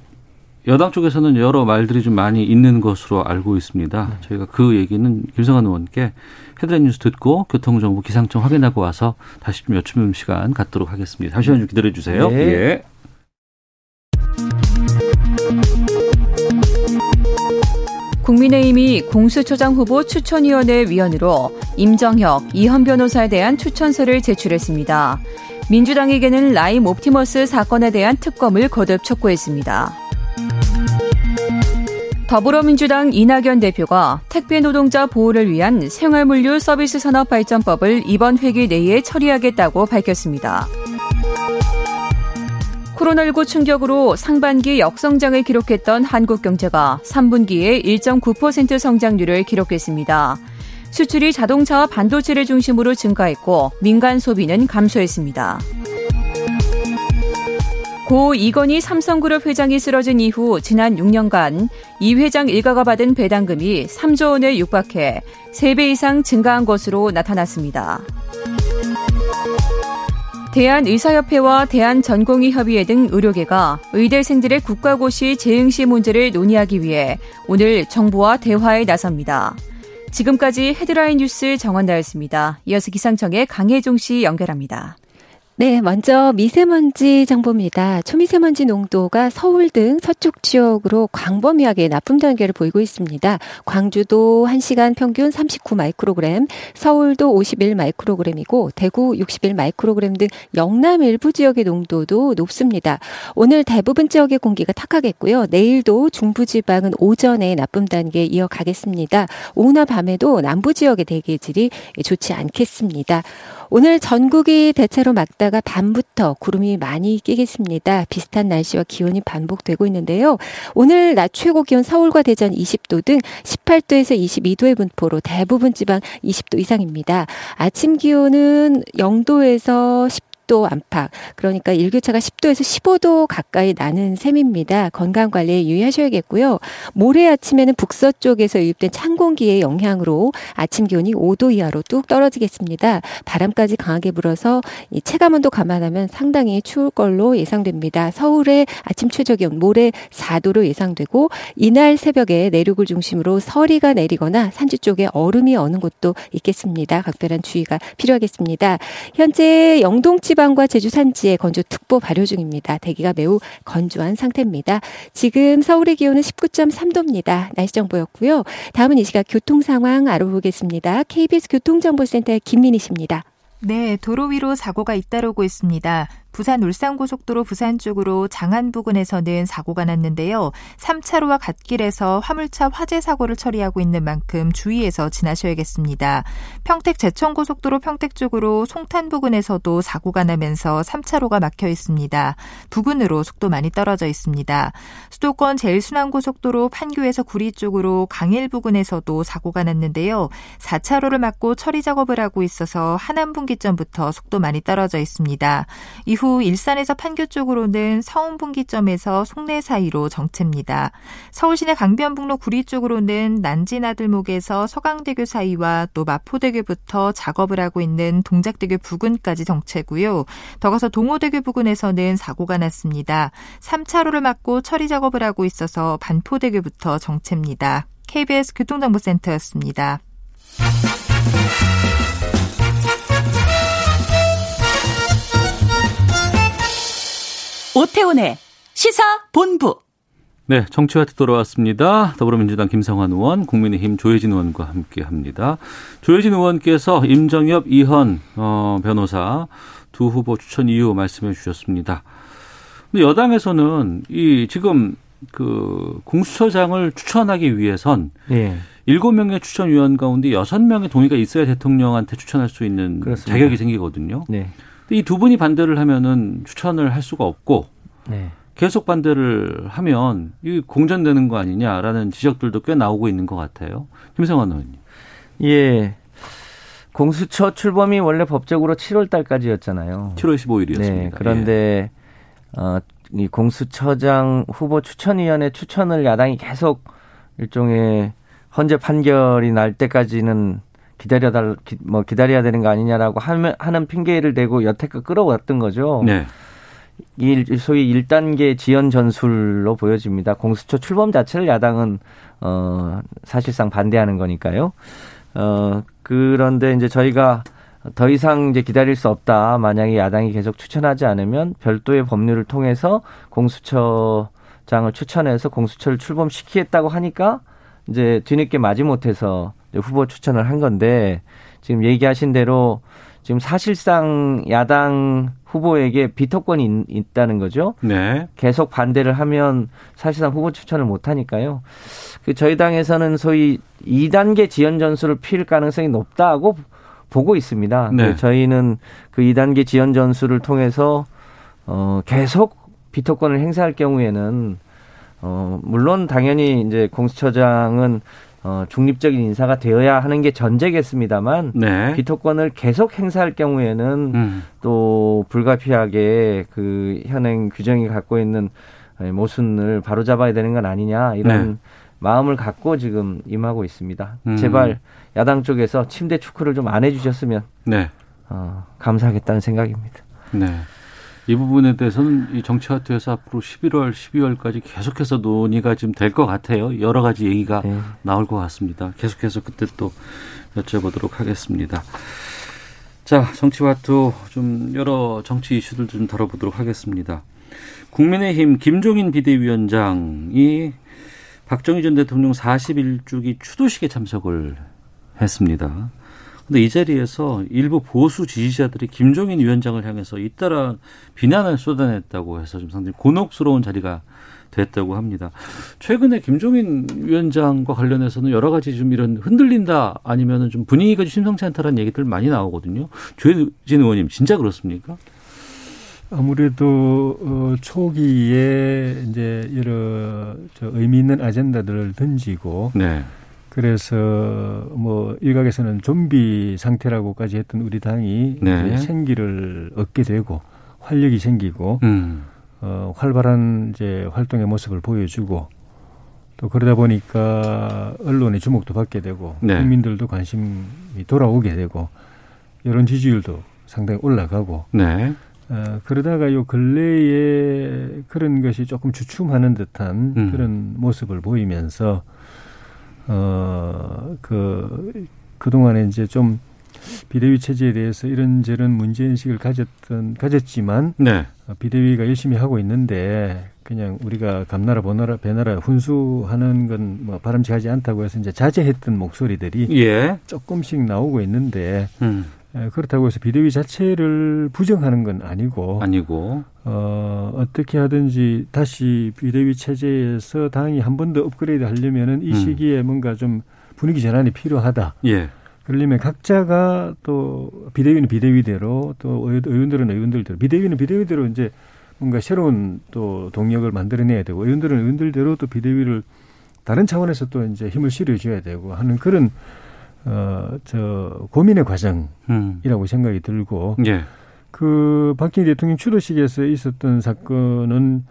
여당 쪽에서는 여러 말들이 좀 많이 있는 것으로 알고 있습니다. 음. 저희가 그 얘기는 김성환 의원께 헤드라인 뉴스 듣고 교통정보 기상청 확인하고 와서 다시 좀 여쭙는 시간 갖도록 하겠습니다. 잠시만 좀 기다려주세요. 네. 예. 국민의힘이 공수처장 후보 추천위원회 위원으로 임정혁, 이헌 변호사에 대한 추천서를 제출했습니다. 민주당에게는 라임 옵티머스 사건에 대한 특검을 거듭 촉구했습니다. 더불어민주당 이낙연 대표가 택배 노동자 보호를 위한 생활물류 서비스 산업발전법을 이번 회기 내에 처리하겠다고 밝혔습니다. 코로나십구 충격으로 상반기 역성장을 기록했던 한국 경제가 삼 분기에 일 점 구 퍼센트 성장률을 기록했습니다. 수출이 자동차와 반도체를 중심으로 증가했고 민간 소비는 감소했습니다. 고 이건희 삼성그룹 회장이 쓰러진 이후 지난 육 년간 이 회장 일가가 받은 배당금이 삼조 원에 육박해 세 배 이상 증가한 것으로 나타났습니다. 대한의사협회와 대한전공의협의회 등 의료계가 의대생들의 국가고시 재응시 문제를 논의하기 위해 오늘 정부와 대화에 나섭니다. 지금까지 헤드라인 뉴스 정원나였습니다. 이어서 기상청의 강혜종 씨 연결합니다. 네, 먼저 미세먼지 정보입니다. 초미세먼지 농도가 서울 등 서쪽 지역으로 광범위하게 나쁨 단계를 보이고 있습니다. 광주도 한 시간 평균 삼십구 마이크로그램, 서울도 오십일 마이크로그램이고 대구 육십일 마이크로그램 등 영남 일부 지역의 농도도 높습니다. 오늘 대부분 지역의 공기가 탁하겠고요. 내일도 중부지방은 오전에 나쁨 단계 이어가겠습니다. 오후나 밤에도 남부 지역의 대기질이 좋지 않겠습니다. 오늘 전국이 대체로 맑다가 밤부터 구름이 많이 끼겠습니다. 비슷한 날씨와 기온이 반복되고 있는데요. 오늘 낮 최고 기온 서울과 대전 이십 도 등 십팔 도에서 이십이 도의 분포로 대부분 지방 이십 도 이상입니다. 아침 기온은 영도에서 십 도 안팎, 그러니까 일교차가 십 도에서 십오 도 가까이 나는 셈입니다. 건강 관리에 유의하셔야겠고요. 모레 아침에는 북서쪽에서 유입된 찬 공기의 영향으로 아침 기온이 오 도 이하로 뚝 떨어지겠습니다. 바람까지 강하게 불어서 이 체감온도 감안하면 상당히 추울 걸로 예상됩니다. 서울의 아침 최저 기온 모레 사 도로 예상되고 이날 새벽에 내륙을 중심으로 서리가 내리거나 산지 쪽에 얼음이 어는 곳도 있겠습니다. 각별한 주의가 필요하겠습니다. 현재 영동지방 지방과 제주 산지에 건조특보 발효 중입니다. 대기가 매우 건조한 상태입니다. 지금 서울의 기온은 십구 점 삼 도입니다. 날씨 정보였고요. 다음은 이 시각 교통 상황 알아보겠습니다. 케이비에스 교통정보센터의 김민희 씨입니다. 네, 도로 위로 사고가 잇따르고 있습니다. 부산 울산고속도로 부산 쪽으로 장안 부근에서는 사고가 났는데요. 삼 차로와 갓길에서 화물차 화재 사고를 처리하고 있는 만큼 주의해서 지나셔야겠습니다. 평택 제천고속도로 평택 쪽으로 송탄 부근에서도 사고가 나면서 삼 차로가 막혀 있습니다. 부근으로 속도 많이 떨어져 있습니다. 수도권 제일 순환고속도로 판교에서 구리 쪽으로 강일 부근에서도 사고가 났는데요. 사 차로를 막고 처리 작업을 하고 있어서 하남분기점부터 속도 많이 떨어져 있습니다. 이후 이후 일산에서 판교 쪽으로는 서운분기점에서 송내 사이로 정체입니다. 서울시내 강변북로 구리 쪽으로는 난지나들목에서 서강대교 사이와 또 마포대교부터 작업을 하고 있는 동작대교 부근까지 정체고요. 더 가서 동호대교 부근에서는 사고가 났습니다. 삼 차로를 막고 처리 작업을 하고 있어서 반포대교부터 정체입니다. 케이비에스 교통정보센터였습니다. 오태훈의 시사본부. 네, 정치와트 돌아왔습니다. 더불어민주당 김성환 의원, 국민의힘 조혜진 의원과 함께합니다. 조혜진 의원께서 임정엽, 이헌 어, 변호사 두 후보 추천 이유 말씀해 주셨습니다. 근데 여당에서는 이 지금 그 공수처장을 추천하기 위해선 네. 일곱 명의 추천위원 가운데 여섯 명의 동의가 있어야 대통령한테 추천할 수 있는 그렇습니다. 자격이 생기거든요. 네. 이 두 분이 반대를 하면은 추천을 할 수가 없고 네. 계속 반대를 하면 이 공전되는 거 아니냐라는 지적들도 꽤 나오고 있는 것 같아요. 김성환 의원님. 예. 공수처 출범이 원래 법적으로 칠월 달까지였잖아요. 칠월 십오일이었습니다. 네. 그런데 예. 어, 이 공수처장 후보 추천위원회 추천을 야당이 계속 일종의 헌재 판결이 날 때까지는 기다려달, 뭐 기다려야 되는 거 아니냐라고 하는 핑계를 대고 여태껏 끌어왔던 거죠. 네. 이 소위 일 단계 지연 전술로 보여집니다. 공수처 출범 자체를 야당은 어, 사실상 반대하는 거니까요. 어, 그런데 이제 저희가 더 이상 이제 기다릴 수 없다. 만약에 야당이 계속 추천하지 않으면 별도의 법률을 통해서 공수처장을 추천해서 공수처를 출범시키겠다고 하니까 이제 뒤늦게 마지못해서 후보 추천을 한 건데 지금 얘기하신 대로 지금 사실상 야당 후보에게 비토권이 있다는 거죠. 네. 계속 반대를 하면 사실상 후보 추천을 못하니까요. 그 저희 당에서는 소위 이 단계 지연 전술을 피울 가능성이 높다고 보고 있습니다. 네. 저희는 그 이 단계 지연 전술을 통해서 어, 계속 비토권을 행사할 경우에는 어, 물론 당연히 이제 공수처장은 어, 중립적인 인사가 되어야 하는 게 전제겠습니다만 네. 비토권을 계속 행사할 경우에는 음. 또 불가피하게 그 현행 규정이 갖고 있는 모순을 바로잡아야 되는 건 아니냐 이런 네. 마음을 갖고 지금 임하고 있습니다. 음. 제발 야당 쪽에서 침대 축구를 좀 안 해주셨으면 네. 어, 감사하겠다는 생각입니다. 네. 이 부분에 대해서는 이 정치화투에서 앞으로 십일월, 십이월까지 계속해서 논의가 지금 될 것 같아요. 여러 가지 얘기가 네. 나올 것 같습니다. 계속해서 그때 또 여쭤보도록 하겠습니다. 자, 정치화투 좀 여러 정치 이슈들 좀 다뤄보도록 하겠습니다. 국민의힘 김종인 비대위원장이 박정희 전 대통령 사십일주기 추도식에 참석을 했습니다. 근데 이 자리에서 일부 보수 지지자들이 김종인 위원장을 향해서 잇따라 비난을 쏟아냈다고 해서 좀 상당히 곤혹스러운 자리가 됐다고 합니다. 최근에 김종인 위원장과 관련해서는 여러 가지 좀 이런 흔들린다 아니면은 좀 분위기가 좀 심상치 않다라는 얘기들 많이 나오거든요. 조혜진 의원님 진짜 그렇습니까? 아무래도 어, 초기에 이제 여러 저 의미 있는 아젠다들을 던지고. 네. 그래서 뭐 일각에서는 좀비 상태라고까지 했던 우리 당이 네. 생기를 얻게 되고 활력이 생기고 음. 어, 활발한 이제 활동의 모습을 보여주고 또 그러다 보니까 언론의 주목도 받게 되고 네. 국민들도 관심이 돌아오게 되고 여론 지지율도 상당히 올라가고 네. 어, 그러다가 요 근래에 그런 것이 조금 주춤하는 듯한 음. 그런 모습을 보이면서. 어, 그, 그동안에 이제 좀 비대위 체제에 대해서 이런저런 문제인식을 가졌던, 가졌지만, 네. 비대위가 열심히 하고 있는데, 그냥 우리가 감나라, 보나라, 배나라 훈수하는 건 뭐 바람직하지 않다고 해서 이제 자제했던 목소리들이 예. 조금씩 나오고 있는데, 음. 그렇다고 해서 비대위 자체를 부정하는 건 아니고, 아니고, 어, 어떻게 하든지 다시 비대위 체제에서 당이 한 번 더 업그레이드 하려면은 이 음. 시기에 뭔가 좀 분위기 전환이 필요하다. 예. 그러려면 각자가 또 비대위는 비대위대로 또 의원들은 의원들대로 비대위는 비대위대로 이제 뭔가 새로운 또 동력을 만들어내야 되고 의원들은 의원들대로 또 비대위를 다른 차원에서 또 이제 힘을 실어줘야 되고 하는 그런 어, 저, 고민의 과정이라고 음. 생각이 들고, 예. 그, 박정희 대통령 추도식에서 있었던 사건은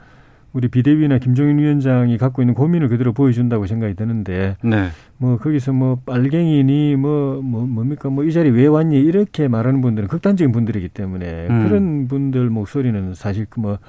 우리 비대위나 김종인 위원장이 갖고 있는 고민을 그대로 보여준다고 생각이 드는데, 네. 뭐, 거기서 뭐, 빨갱이니, 뭐, 뭐, 뭡니까, 뭐, 이 자리 왜 왔니, 이렇게 말하는 분들은 극단적인 분들이기 때문에, 음. 그런 분들 목소리는 사실 뭐,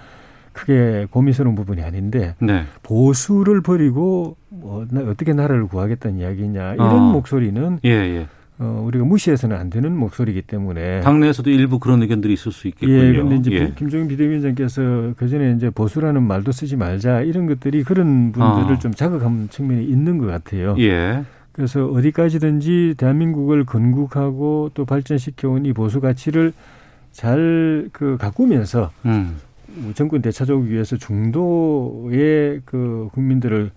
크게 고민스러운 부분이 아닌데 네. 보수를 버리고 뭐 어떻게 나라를 구하겠다는 이야기냐 이런 어. 목소리는 예, 예. 어, 우리가 무시해서는 안 되는 목소리이기 때문에 당내에서도 일부 그런 의견들이 있을 수 있겠군요. 예, 그런데 이제 예. 김종인 비대위원장께서 그 전에 이제 보수라는 말도 쓰지 말자 이런 것들이 그런 분들을 아. 좀 자극한 측면이 있는 것 같아요. 예. 그래서 어디까지든지 대한민국을 건국하고 또 발전시켜온 이 보수 가치를 잘 그 가꾸면서 음. 정권 되찾아오기 위해서 중도의 그 국민들을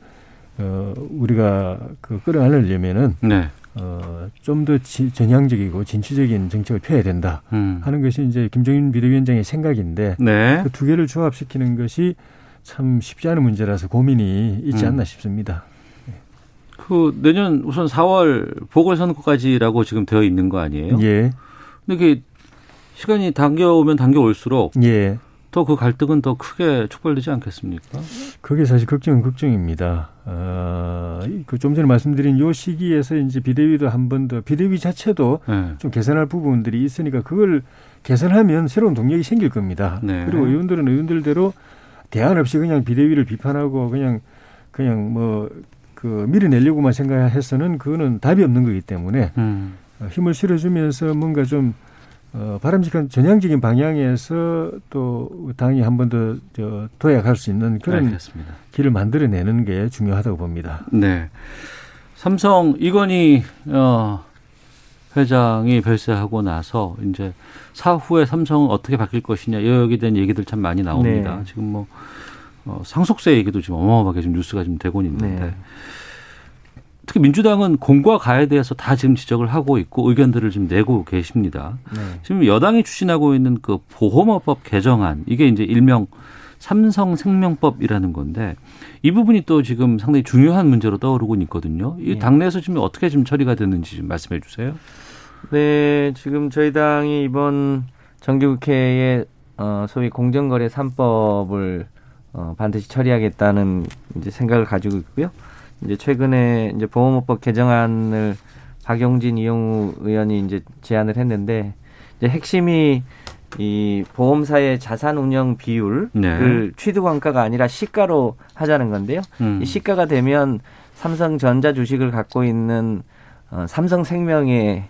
어, 우리가 그 끌어안으려면은. 네. 어, 좀 더 전향적이고 진취적인 정책을 펴야 된다 음. 하는 것이 이제 김종인 비대위원장의 생각인데 네. 그 두 개를 조합시키는 것이 참 쉽지 않은 문제라서 고민이 있지 음. 않나 싶습니다. 그 내년 우선 사월 보궐선거까지라고 지금 되어 있는 거 아니에요? 예. 근데 이게 시간이 당겨오면 당겨올수록 예. 더 그 갈등은 더 크게 촉발되지 않겠습니까? 그게 사실 걱정은 걱정입니다. 어, 그 좀 전에 말씀드린 요 시기에서 이제 비대위도 한 번 더 비대위 자체도 네. 좀 개선할 부분들이 있으니까 그걸 개선하면 새로운 동력이 생길 겁니다. 네. 그리고 의원들은 의원들대로 대안 없이 그냥 비대위를 비판하고 그냥 그냥 뭐 그 밀어내려고만 생각해서는 그거는 답이 없는 거기 때문에 음. 힘을 실어주면서 뭔가 좀 어, 바람직한 전향적인 방향에서 또 당이 한 번 더 저, 도약할 수 있는 그런 알겠습니다. 길을 만들어내는 게 중요하다고 봅니다. 네, 삼성 이건희 어, 회장이 별세하고 나서 이제 사후에 삼성은 어떻게 바뀔 것이냐 여기에 대한 얘기들 참 많이 나옵니다. 네. 지금 뭐 어, 상속세 얘기도 지금 어마어마하게 지금 뉴스가 지금 되고 있는데. 네. 특히 민주당은 공과 가에 대해서 다 지금 지적을 하고 있고 의견들을 지금 내고 계십니다. 네. 지금 여당이 추진하고 있는 그 보험업법 개정안 이게 이제 일명 삼성생명법이라는 건데 이 부분이 또 지금 상당히 중요한 문제로 떠오르고 있거든요. 이 당내에서 지금 어떻게 지금 처리가 됐는지 좀 말씀해 주세요. 네, 지금 저희 당이 이번 정기국회에 어, 소위 공정거래 삼 법을 어, 반드시 처리하겠다는 이제 생각을 가지고 있고요. 이제 최근에 이제 보험업법 개정안을 박용진, 이용우 의원이 이제 제안을 했는데 이제 핵심이 이 보험사의 자산 운영 비율을 네. 취득원가가 아니라 시가로 하자는 건데요. 음. 이 시가가 되면 삼성전자 주식을 갖고 있는 어, 삼성생명의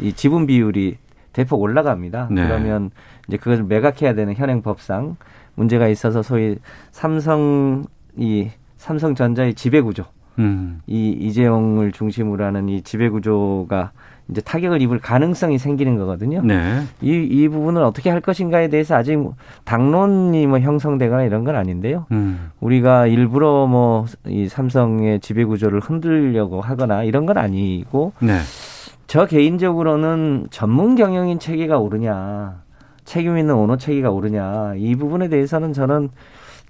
이 지분 비율이 대폭 올라갑니다. 네. 그러면 이제 그걸 매각해야 되는 현행 법상 문제가 있어서 소위 삼성 이 삼성전자의 지배구조. 음. 이 이재용을 중심으로 하는 이 지배구조가 이제 타격을 입을 가능성이 생기는 거거든요. 네. 이, 이 부분을 어떻게 할 것인가에 대해서 아직 당론이 뭐 형성되거나 이런 건 아닌데요. 음. 우리가 일부러 뭐 이 삼성의 지배구조를 흔들려고 하거나 이런 건 아니고 네. 저 개인적으로는 전문 경영인 체계가 오르냐, 책임 있는 오너 체계가 오르냐 이 부분에 대해서는 저는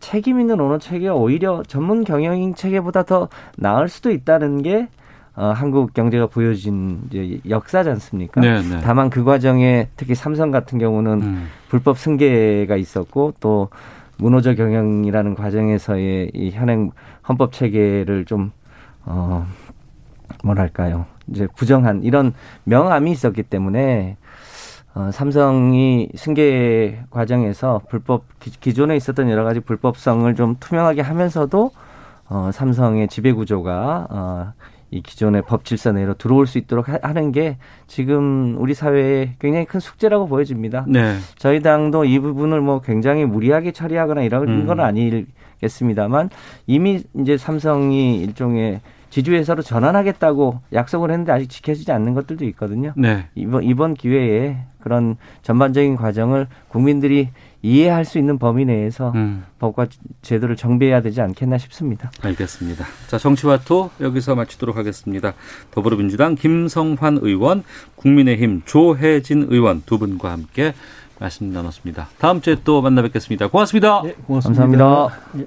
책임 있는 오너 체계가 오히려 전문 경영인 체계보다 더 나을 수도 있다는 게 어, 한국 경제가 보여준 이제 역사지 않습니까? 네네. 다만 그 과정에 특히 삼성 같은 경우는 음. 불법 승계가 있었고 또 무노조 경영이라는 과정에서의 이 현행 헌법 체계를 좀 어, 뭐랄까요? 이제 부정한 이런 명암이 있었기 때문에 어, 삼성이 승계 과정에서 불법 기, 기존에 있었던 여러 가지 불법성을 좀 투명하게 하면서도 어, 삼성의 지배구조가 어, 이 기존의 법 질서 내로 들어올 수 있도록 하, 하는 게 지금 우리 사회의 굉장히 큰 숙제라고 보여집니다. 네. 저희 당도 이 부분을 뭐 굉장히 무리하게 처리하거나 이런 음. 건 아니겠습니다만 이미 이제 삼성이 일종의 지주회사로 전환하겠다고 약속을 했는데 아직 지켜지지 않는 것들도 있거든요. 네. 이번, 이번 기회에 그런 전반적인 과정을 국민들이 이해할 수 있는 범위 내에서 음. 법과 제도를 정비해야 되지 않겠나 싶습니다. 알겠습니다. 자, 정치와토 여기서 마치도록 하겠습니다. 더불어민주당 김성환 의원, 국민의힘 조혜진 의원 두 분과 함께 말씀 나눴습니다. 다음 주에 또 만나 뵙겠습니다. 고맙습니다. 네, 고맙습니다. 감사합니다. 네.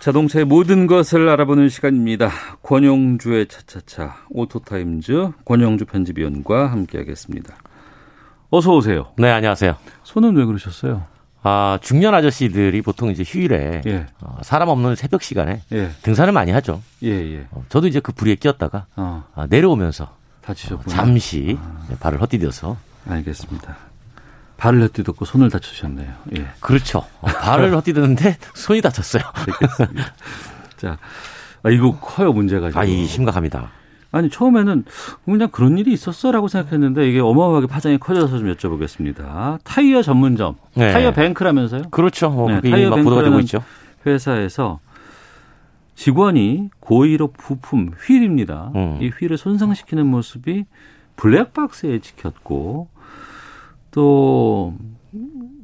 자동차의 모든 것을 알아보는 시간입니다. 권용주의 차차차 오토타임즈 권용주 편집위원과 함께하겠습니다. 어서 오세요. 네, 안녕하세요. 손은 왜 그러셨어요? 아, 중년 아저씨들이 보통 이제 휴일에 예. 어, 사람 없는 새벽 시간에 예. 등산을 많이 하죠. 예, 예. 어, 저도 이제 그 불의에 끼었다가 어. 아, 내려오면서 다치셨구나. 어, 잠시 아. 발을 헛디뎌서. 알겠습니다. 발을 헛디뎠고 손을 다치셨네요. 예. 그렇죠. 어, 발을 헛디뎠는데 손이 다쳤어요. 알겠습니다. 자, 아, 이거 커요 문제가. 아, 이 심각합니다. 아니 처음에는 그냥 그런 일이 있었어라고 생각했는데 이게 어마어마하게 파장이 커져서 좀 여쭤보겠습니다. 타이어 전문점, 네. 타이어 뱅크라면서요? 그렇죠. 뭐 네, 타이어 뱅크가 되고 있죠. 회사에서 직원이 고의로 부품 휠입니다. 음. 이 휠을 손상시키는 모습이 블랙박스에 찍혔고 또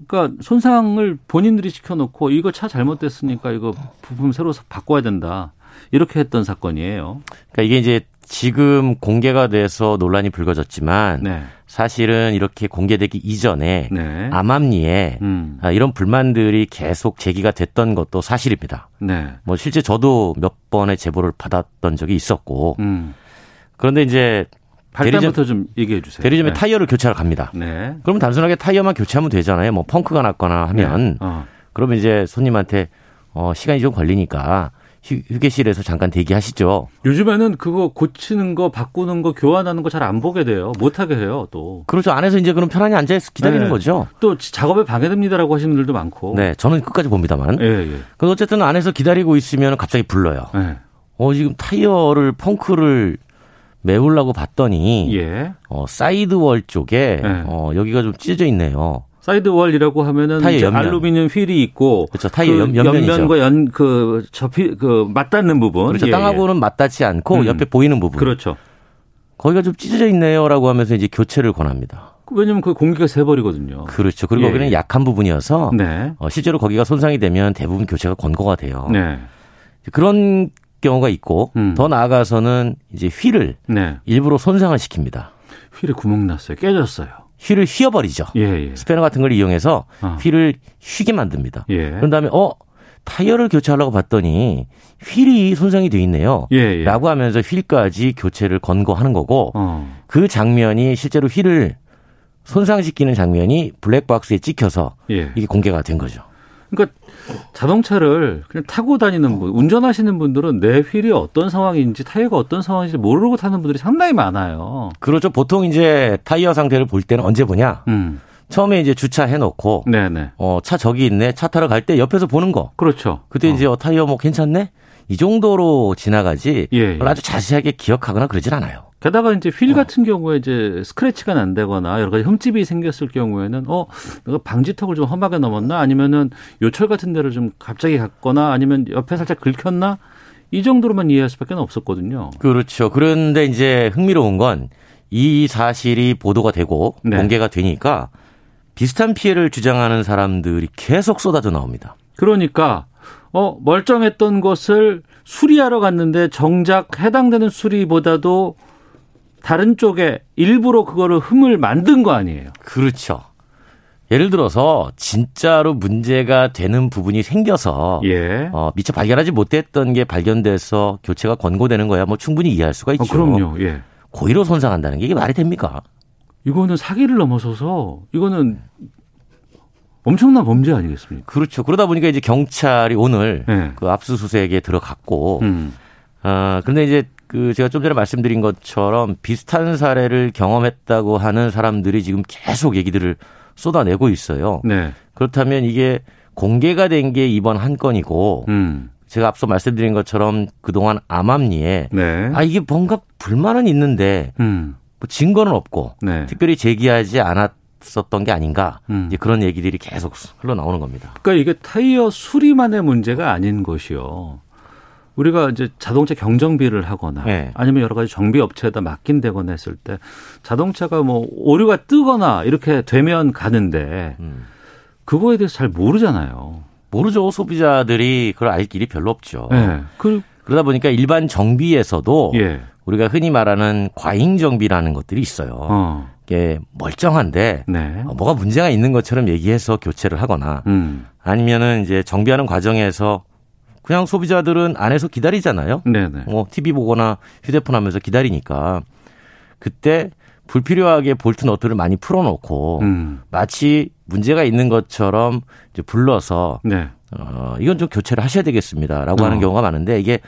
그러니까 손상을 본인들이 시켜놓고 이거 차 잘못됐으니까 이거 부품 새로 바꿔야 된다. 이렇게 했던 사건이에요. 그러니까 이게 이제 지금 공개가 돼서 논란이 불거졌지만 네. 사실은 이렇게 공개되기 이전에 네. 암암리에 음. 이런 불만들이 계속 제기가 됐던 것도 사실입니다. 네. 뭐 실제 저도 몇 번의 제보를 받았던 적이 있었고 음. 그런데 이제 발단부터 대리점, 좀 얘기해 주세요. 대리점에 네. 타이어를 교체하러 갑니다. 네. 그러면 단순하게 타이어만 교체하면 되잖아요. 뭐 펑크가 났거나 하면 네. 어. 그러면 이제 손님한테 어, 시간이 좀 걸리니까 휴게실에서 잠깐 대기하시죠. 요즘에는 그거 고치는 거, 바꾸는 거, 교환하는 거 잘 안 보게 돼요. 못하게 해요, 또. 그렇죠. 안에서 이제 그럼 편안히 앉아있어 기다리는 네. 거죠. 또 작업에 방해됩니다라고 하시는 분들도 많고. 네, 저는 끝까지 봅니다만. 예, 예. 그래서 어쨌든 안에서 기다리고 있으면 갑자기 불러요. 예. 어, 지금 타이어를, 펑크를 메우려고 봤더니. 예. 어, 사이드월 쪽에, 예. 어, 여기가 좀 찢어져 있네요. 사이드월이라고 하면은 알루미늄 휠이 있고 그렇죠. 타이어 그 연, 연면이죠. 연면과 연, 그 접히 그 맞닿는 부분. 그렇죠. 예, 땅하고는 예. 맞닿지 않고 음. 옆에 보이는 부분. 그렇죠. 거기가 좀 찢어져 있네요라고 하면서 이제 교체를 권합니다. 왜냐면 그 공기가 새버리거든요. 그렇죠. 그리고 예. 거기는 약한 부분이어서 네. 어, 실제로 거기가 손상이 되면 대부분 교체가 권고가 돼요. 네. 그런 경우가 있고 음. 더 나아가서는 이제 휠을 네. 일부러 손상을 시킵니다. 휠에 구멍 났어요. 깨졌어요. 휠을 휘어버리죠. 예, 예. 스패너 같은 걸 이용해서 어. 휠을 휘게 만듭니다. 예. 그런 다음에 어 타이어를 교체하려고 봤더니 휠이 손상이 돼 있네요. 예, 예. 라고 하면서 휠까지 교체를 권고하는 거고 어. 그 장면이 실제로 휠을 손상시키는 장면이 블랙박스에 찍혀서 예. 이게 공개가 된 거죠. 그러니까 자동차를 그냥 타고 다니는 분, 운전하시는 분들은 내 휠이 어떤 상황인지 타이어가 어떤 상황인지 모르고 타는 분들이 상당히 많아요. 그렇죠. 보통 이제 타이어 상태를 볼 때는 언제 보냐? 음. 처음에 이제 주차해놓고, 네네. 어, 차 저기 있네. 차 타러 갈 때 옆에서 보는 거. 그렇죠. 그때 이제 어. 어, 타이어 뭐 괜찮네? 이 정도로 지나가지 예, 예. 아주 자세하게 기억하거나 그러진 않아요. 게다가 이제 휠 같은 경우에 이제 스크래치가 난다거나 여러 가지 흠집이 생겼을 경우에는 어 내가 방지턱을 좀 험하게 넘었나 아니면은 요철 같은 데를 좀 갑자기 갔거나 아니면 옆에 살짝 긁혔나 이 정도로만 이해할 수밖에 없었거든요. 그렇죠. 그런데 이제 흥미로운 건 이 사실이 보도가 되고 네. 공개가 되니까 비슷한 피해를 주장하는 사람들이 계속 쏟아져 나옵니다. 그러니까 어 멀쩡했던 것을 수리하러 갔는데 정작 해당되는 수리보다도 다른 쪽에 일부러 그거를 흠을 만든 거 아니에요? 그렇죠. 예를 들어서 진짜로 문제가 되는 부분이 생겨서 예. 어, 미처 발견하지 못했던 게 발견돼서 교체가 권고되는 거야 뭐 충분히 이해할 수가 있죠. 어, 그럼요. 예. 고의로 손상한다는 게 이게 말이 됩니까? 이거는 사기를 넘어서서 이거는 엄청난 범죄 아니겠습니까? 그렇죠. 그러다 보니까 이제 경찰이 오늘 예. 그 압수수색에 들어갔고 음. 어, 그런데 이제 그 제가 좀 전에 말씀드린 것처럼 비슷한 사례를 경험했다고 하는 사람들이 지금 계속 얘기들을 쏟아내고 있어요. 네. 그렇다면 이게 공개가 된 게 이번 한 건이고 음. 제가 앞서 말씀드린 것처럼 그동안 암암리에 네. 아 이게 뭔가 불만은 있는데 음. 뭐 증거는 없고 네. 특별히 제기하지 않았었던 게 아닌가 음. 이제 그런 얘기들이 계속 흘러나오는 겁니다. 그러니까 이게 타이어 수리만의 문제가 아닌 것이요. 우리가 이제 자동차 경정비를 하거나 네. 아니면 여러 가지 정비 업체에다 맡긴다거나 했을 때 자동차가 뭐 오류가 뜨거나 이렇게 되면 가는데 음. 그거에 대해서 잘 모르잖아요. 모르죠. 소비자들이 그걸 알 길이 별로 없죠. 네. 그... 그러다 보니까 일반 정비에서도 예. 우리가 흔히 말하는 과잉 정비라는 것들이 있어요. 어. 이게 멀쩡한데 네. 뭐가 문제가 있는 것처럼 얘기해서 교체를 하거나 음. 아니면은 이제 정비하는 과정에서 그냥 소비자들은 안에서 기다리잖아요. 네네. 뭐 티비 보거나 휴대폰 하면서 기다리니까 그때 불필요하게 볼트 너트를 많이 풀어놓고 음. 마치 문제가 있는 것처럼 이제 불러서 네. 어, 이건 좀 교체를 하셔야 되겠습니다라고 어. 하는 경우가 많은데 이게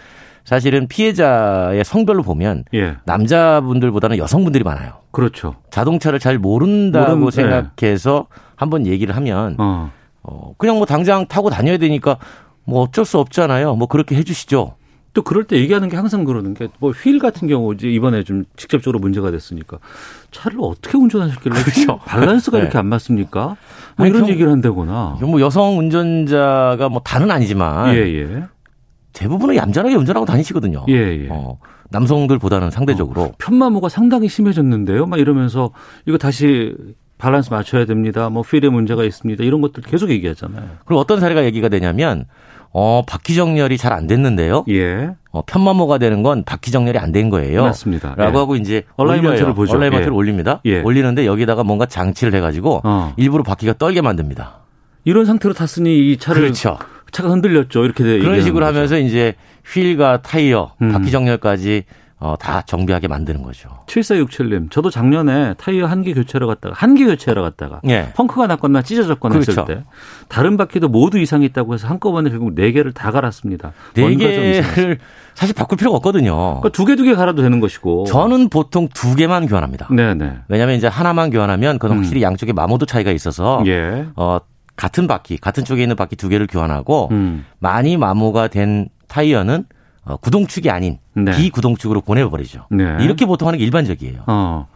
사실은 피해자의 성별로 보면 예. 남자분들보다는 여성분들이 많아요. 그렇죠. 자동차를 잘 모른다고 모름, 생각해서 예. 한번 얘기를 하면 어. 어, 그냥 뭐 당장 타고 다녀야 되니까 뭐 어쩔 수 없잖아요. 뭐 그렇게 해 주시죠. 또 그럴 때 얘기하는 게 항상 그러는 게 뭐 휠 같은 경우 이제 이번에 좀 직접적으로 문제가 됐으니까 차를 어떻게 운전하셨길래 그렇죠. 밸런스가 네. 이렇게 안 맞습니까? 뭐 아니, 이런 경, 얘기를 한다거나. 뭐 여성 운전자가 뭐 다는 아니지만 예, 예. 대부분은 얌전하게 운전하고 다니시거든요. 예, 예. 어, 남성들보다는 상대적으로. 어, 편마모가 상당히 심해졌는데요. 막 이러면서 이거 다시 밸런스 맞춰야 됩니다. 뭐 휠에 문제가 있습니다. 이런 것들 계속 얘기하잖아요. 그리고 어떤 사례가 얘기가 되냐면 어, 바퀴정렬이 잘 안 됐는데요. 예. 어, 편마모가 되는 건 바퀴정렬이 안 된 거예요. 맞습니다. 라고 예. 하고 이제 얼라이먼트를 보죠. 얼라이먼트를 예. 올립니다. 예. 올리는데 여기다가 뭔가 장치를 해가지고 어. 일부러 바퀴가 떨게 만듭니다. 이런 상태로 탔으니 이 차를. 그렇죠. 차가 흔들렸죠. 이렇게 그런 식으로 거죠. 하면서 이제 휠과 타이어, 음. 바퀴정렬까지 어, 다 정비하게 만드는 거죠. 칠사육칠 님, 저도 작년에 타이어 한 개 교체하러 갔다가 한 개 교체하러 갔다가 예. 펑크가 났거나 찢어졌거나 그렇죠. 했을 때 다른 바퀴도 모두 이상이 있다고 해서 한꺼번에 결국 네 개를 다 갈았습니다. 네 개를 사실 바꿀 필요가 없거든요. 그러니까 두 개 두 개 갈아도 되는 것이고. 저는 보통 두 개만 교환합니다. 네네. 왜냐하면 이제 하나만 교환하면 그건 확실히 음. 양쪽에 마모도 차이가 있어서. 예. 어, 같은 바퀴, 같은 쪽에 있는 바퀴 두 개를 교환하고 음. 많이 마모가 된 타이어는 구동축이 아닌 네. 비구동축으로 보내버리죠. 네. 이렇게 보통 하는 게 일반적이에요. 어.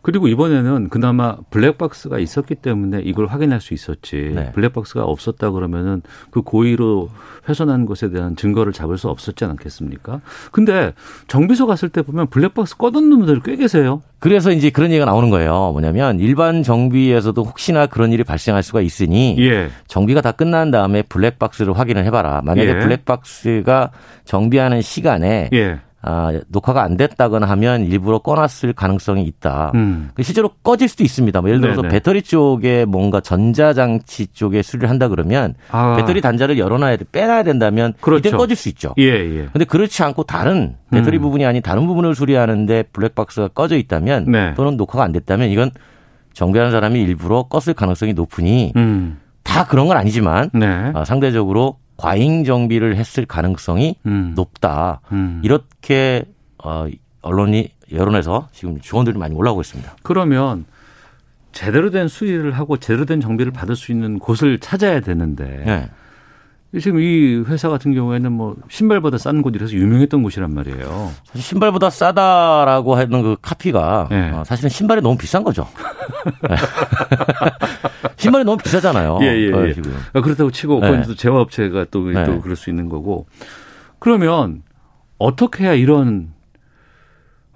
그리고 이번에는 그나마 블랙박스가 있었기 때문에 이걸 확인할 수 있었지. 네. 블랙박스가 없었다 그러면은 그 고의로 훼손한 것에 대한 증거를 잡을 수 없었지 않겠습니까? 근데 정비소 갔을 때 보면 블랙박스 꺼놓는 분들 꽤 계세요. 그래서 이제 그런 얘기가 나오는 거예요. 뭐냐면 일반 정비에서도 혹시나 그런 일이 발생할 수가 있으니 예. 정비가 다 끝난 다음에 블랙박스를 확인을 해봐라. 만약에 예. 블랙박스가 정비하는 시간에 예. 아, 녹화가 안 됐다거나 하면 일부러 꺼놨을 가능성이 있다. 음. 실제로 꺼질 수도 있습니다. 뭐 예를 들어서 네네. 배터리 쪽에 뭔가 전자장치 쪽에 수리를 한다 그러면 아. 배터리 단자를 열어놔야 돼, 빼놔야 된다면 그렇죠. 이때 꺼질 수 있죠. 그런데 예, 예. 그렇지 않고 다른 배터리 음. 부분이 아닌 다른 부분을 수리하는데 블랙박스가 꺼져 있다면 네. 또는 녹화가 안 됐다면 이건 정비하는 사람이 일부러 껐을 가능성이 높으니 음. 다 그런 건 아니지만 네. 아, 상대적으로 과잉 정비를 했을 가능성이 음. 높다. 음. 이렇게 어, 언론이 여론에서 지금 조언들이 많이 올라오고 있습니다. 그러면 제대로 된 수리를 하고 제대로 된 정비를 받을 수 있는 곳을 찾아야 되는데 네. 지금 이 회사 같은 경우에는 뭐 신발보다 싼 곳이라서 유명했던 곳이란 말이에요. 사실 신발보다 싸다라고 하는 그 카피가 네. 어, 사실은 신발이 너무 비싼 거죠. 신발이 너무 비싸잖아요. 예, 예, 예. 지금. 그렇다고 치고 네. 그건 제화업체가 또, 네. 또 그럴 수 있는 거고. 그러면 어떻게 해야 이런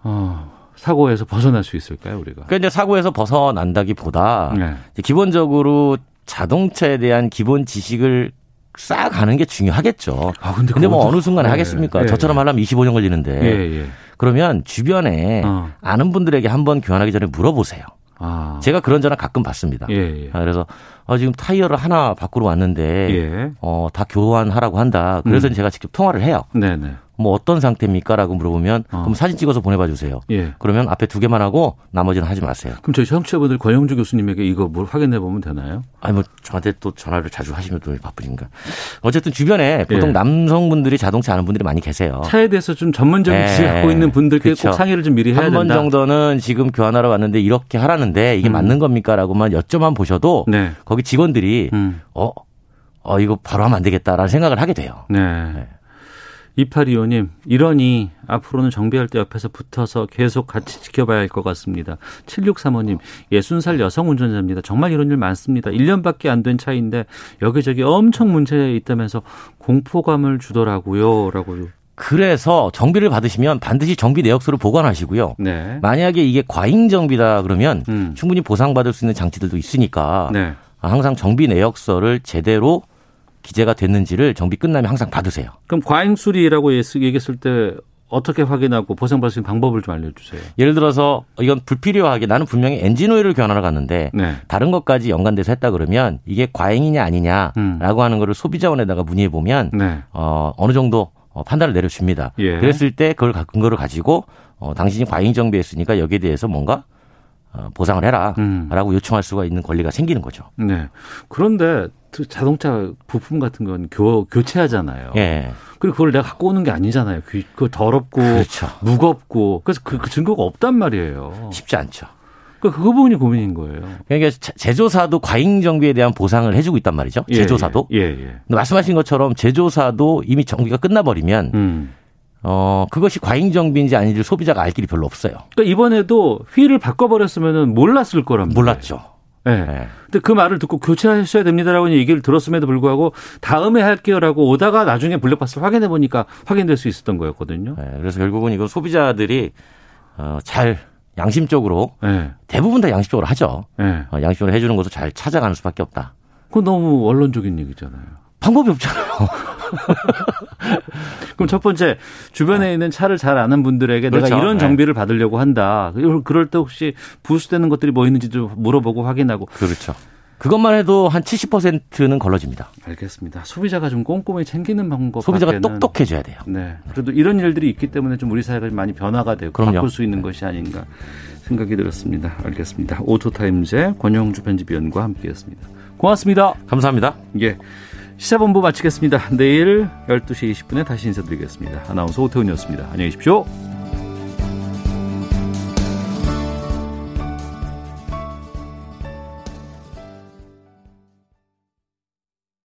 어, 사고에서 벗어날 수 있을까요, 우리가? 그러니까 이제 사고에서 벗어난다기보다 네. 기본적으로 자동차에 대한 기본 지식을 쌓아가는 게 중요하겠죠. 아, 근데, 근데 뭐 어느 순간에 네, 하겠습니까? 네, 저처럼 네. 하려면 이십오 년 걸리는데 네, 네. 그러면 주변에 어. 아는 분들에게 한번 교환하기 전에 물어보세요. 아. 제가 그런 전화 가끔 받습니다. 예, 예. 그래서 어, 지금 타이어를 하나 바꾸러 왔는데 예. 어, 다 교환하라고 한다. 그래서 음. 제가 직접 통화를 해요. 네네. 뭐 어떤 상태입니까? 라고 물어보면 어. 그럼 사진 찍어서 보내봐 주세요. 예. 그러면 앞에 두 개만 하고 나머지는 하지 마세요. 그럼 저희 청취자분들 권영주 교수님에게 이거 뭘 확인해 보면 되나요? 아니 뭐 저한테 또 전화를 자주 하시면 또 바쁘신가. 어쨌든 주변에 보통 예. 남성분들이 자동차 아는 분들이 많이 계세요. 차에 대해서 좀 전문적인 예. 지식 갖고 있는 분들께 그렇죠. 꼭 상의를 좀 미리 해야 된다. 한 번 정도는 지금 교환하러 왔는데 이렇게 하라는데 이게 음. 맞는 겁니까? 라고만 여쭤만 보셔도 네. 거기 직원들이 음. 어, 어 이거 바로 하면 안 되겠다라는 생각을 하게 돼요. 네. 네. 이팔이오 님, 이러니 앞으로는 정비할 때 옆에서 붙어서 계속 같이 지켜봐야 할 것 같습니다. 칠육삼오 님, 예순 살 여성 운전자입니다. 정말 이런 일 많습니다. 일 년밖에 안 된 차인데 여기저기 엄청 문제 있다면서 공포감을 주더라고요. 라고. 그래서 정비를 받으시면 반드시 정비 내역서를 보관하시고요. 네. 만약에 이게 과잉 정비다 그러면 음. 충분히 보상받을 수 있는 장치들도 있으니까 네. 항상 정비 내역서를 제대로 기재가 됐는지를 정비 끝나면 항상 받으세요. 그럼 과잉 수리라고 얘기했을 때 어떻게 확인하고 보상 받으신 방법을 좀 알려주세요. 예를 들어서 이건 불필요하게 나는 분명히 엔진오일을 교환하러 갔는데 네. 다른 것까지 연관돼서 했다 그러면 이게 과잉이냐 아니냐라고 음. 하는 거를 소비자원에다가 문의해 보면 네. 어, 어느 정도 판단을 내려줍니다. 예. 그랬을 때 그걸 근거를 가지고 어, 당신이 과잉 정비했으니까 여기에 대해서 뭔가 보상을 해라 음. 라고 요청할 수가 있는 권리가 생기는 거죠. 네. 그런데 자동차 부품 같은 건 교, 교체하잖아요. 예. 그리고 그걸 내가 갖고 오는 게 아니잖아요. 그거 더럽고 그렇죠. 무겁고 그래서 그, 그 증거가 없단 말이에요. 쉽지 않죠. 그러니까 그 부분이 고민인 거예요. 그러니까 제조사도 과잉 정비에 대한 보상을 해주고 있단 말이죠. 예, 제조사도. 예, 예. 근데 말씀하신 것처럼 제조사도 이미 정비가 끝나버리면 음. 어, 그것이 과잉 정비인지 아닌지 소비자가 알 길이 별로 없어요. 그러니까 이번에도 휠을 바꿔버렸으면 몰랐을 거랍니다. 몰랐죠. 예. 네. 네. 근데 그 말을 듣고 교체하셔야 됩니다라고 얘기를 들었음에도 불구하고 다음에 할게요라고 오다가 나중에 블랙박스를 확인해 보니까 확인될 수 있었던 거였거든요. 네. 그래서 결국은 이건 소비자들이 어, 잘 양심적으로 네. 대부분 다 양심적으로 하죠. 네. 어, 양심적으로 해주는 것을 잘 찾아가는 수밖에 없다. 그건 너무 원론적인 얘기잖아요. 방법이 없잖아요. 그럼 첫 번째 주변에 있는 차를 잘 아는 분들에게 그렇죠. 내가 이런 정비를 네. 받으려고 한다. 그럴 때 혹시 부수되는 것들이 뭐 있는지도 물어보고 확인하고. 그렇죠. 그것만 해도 한 칠십 퍼센트는 걸러집니다. 알겠습니다. 소비자가 좀 꼼꼼히 챙기는 방법. 소비자가 똑똑해져야 돼요. 네. 그래도 이런 일들이 있기 때문에 좀 우리 사회가 많이 변화가 되고 그럼요. 바꿀 수 있는 네. 것이 아닌가 생각이 들었습니다. 알겠습니다. 오토타임즈의 권용주 편집위원과 함께했습니다. 고맙습니다. 감사합니다. 예. 시사본부 마치겠습니다. 내일 열두 시 이십 분에 다시 인사드리겠습니다. 아나운서 오태훈이었습니다. 안녕히 계십시오.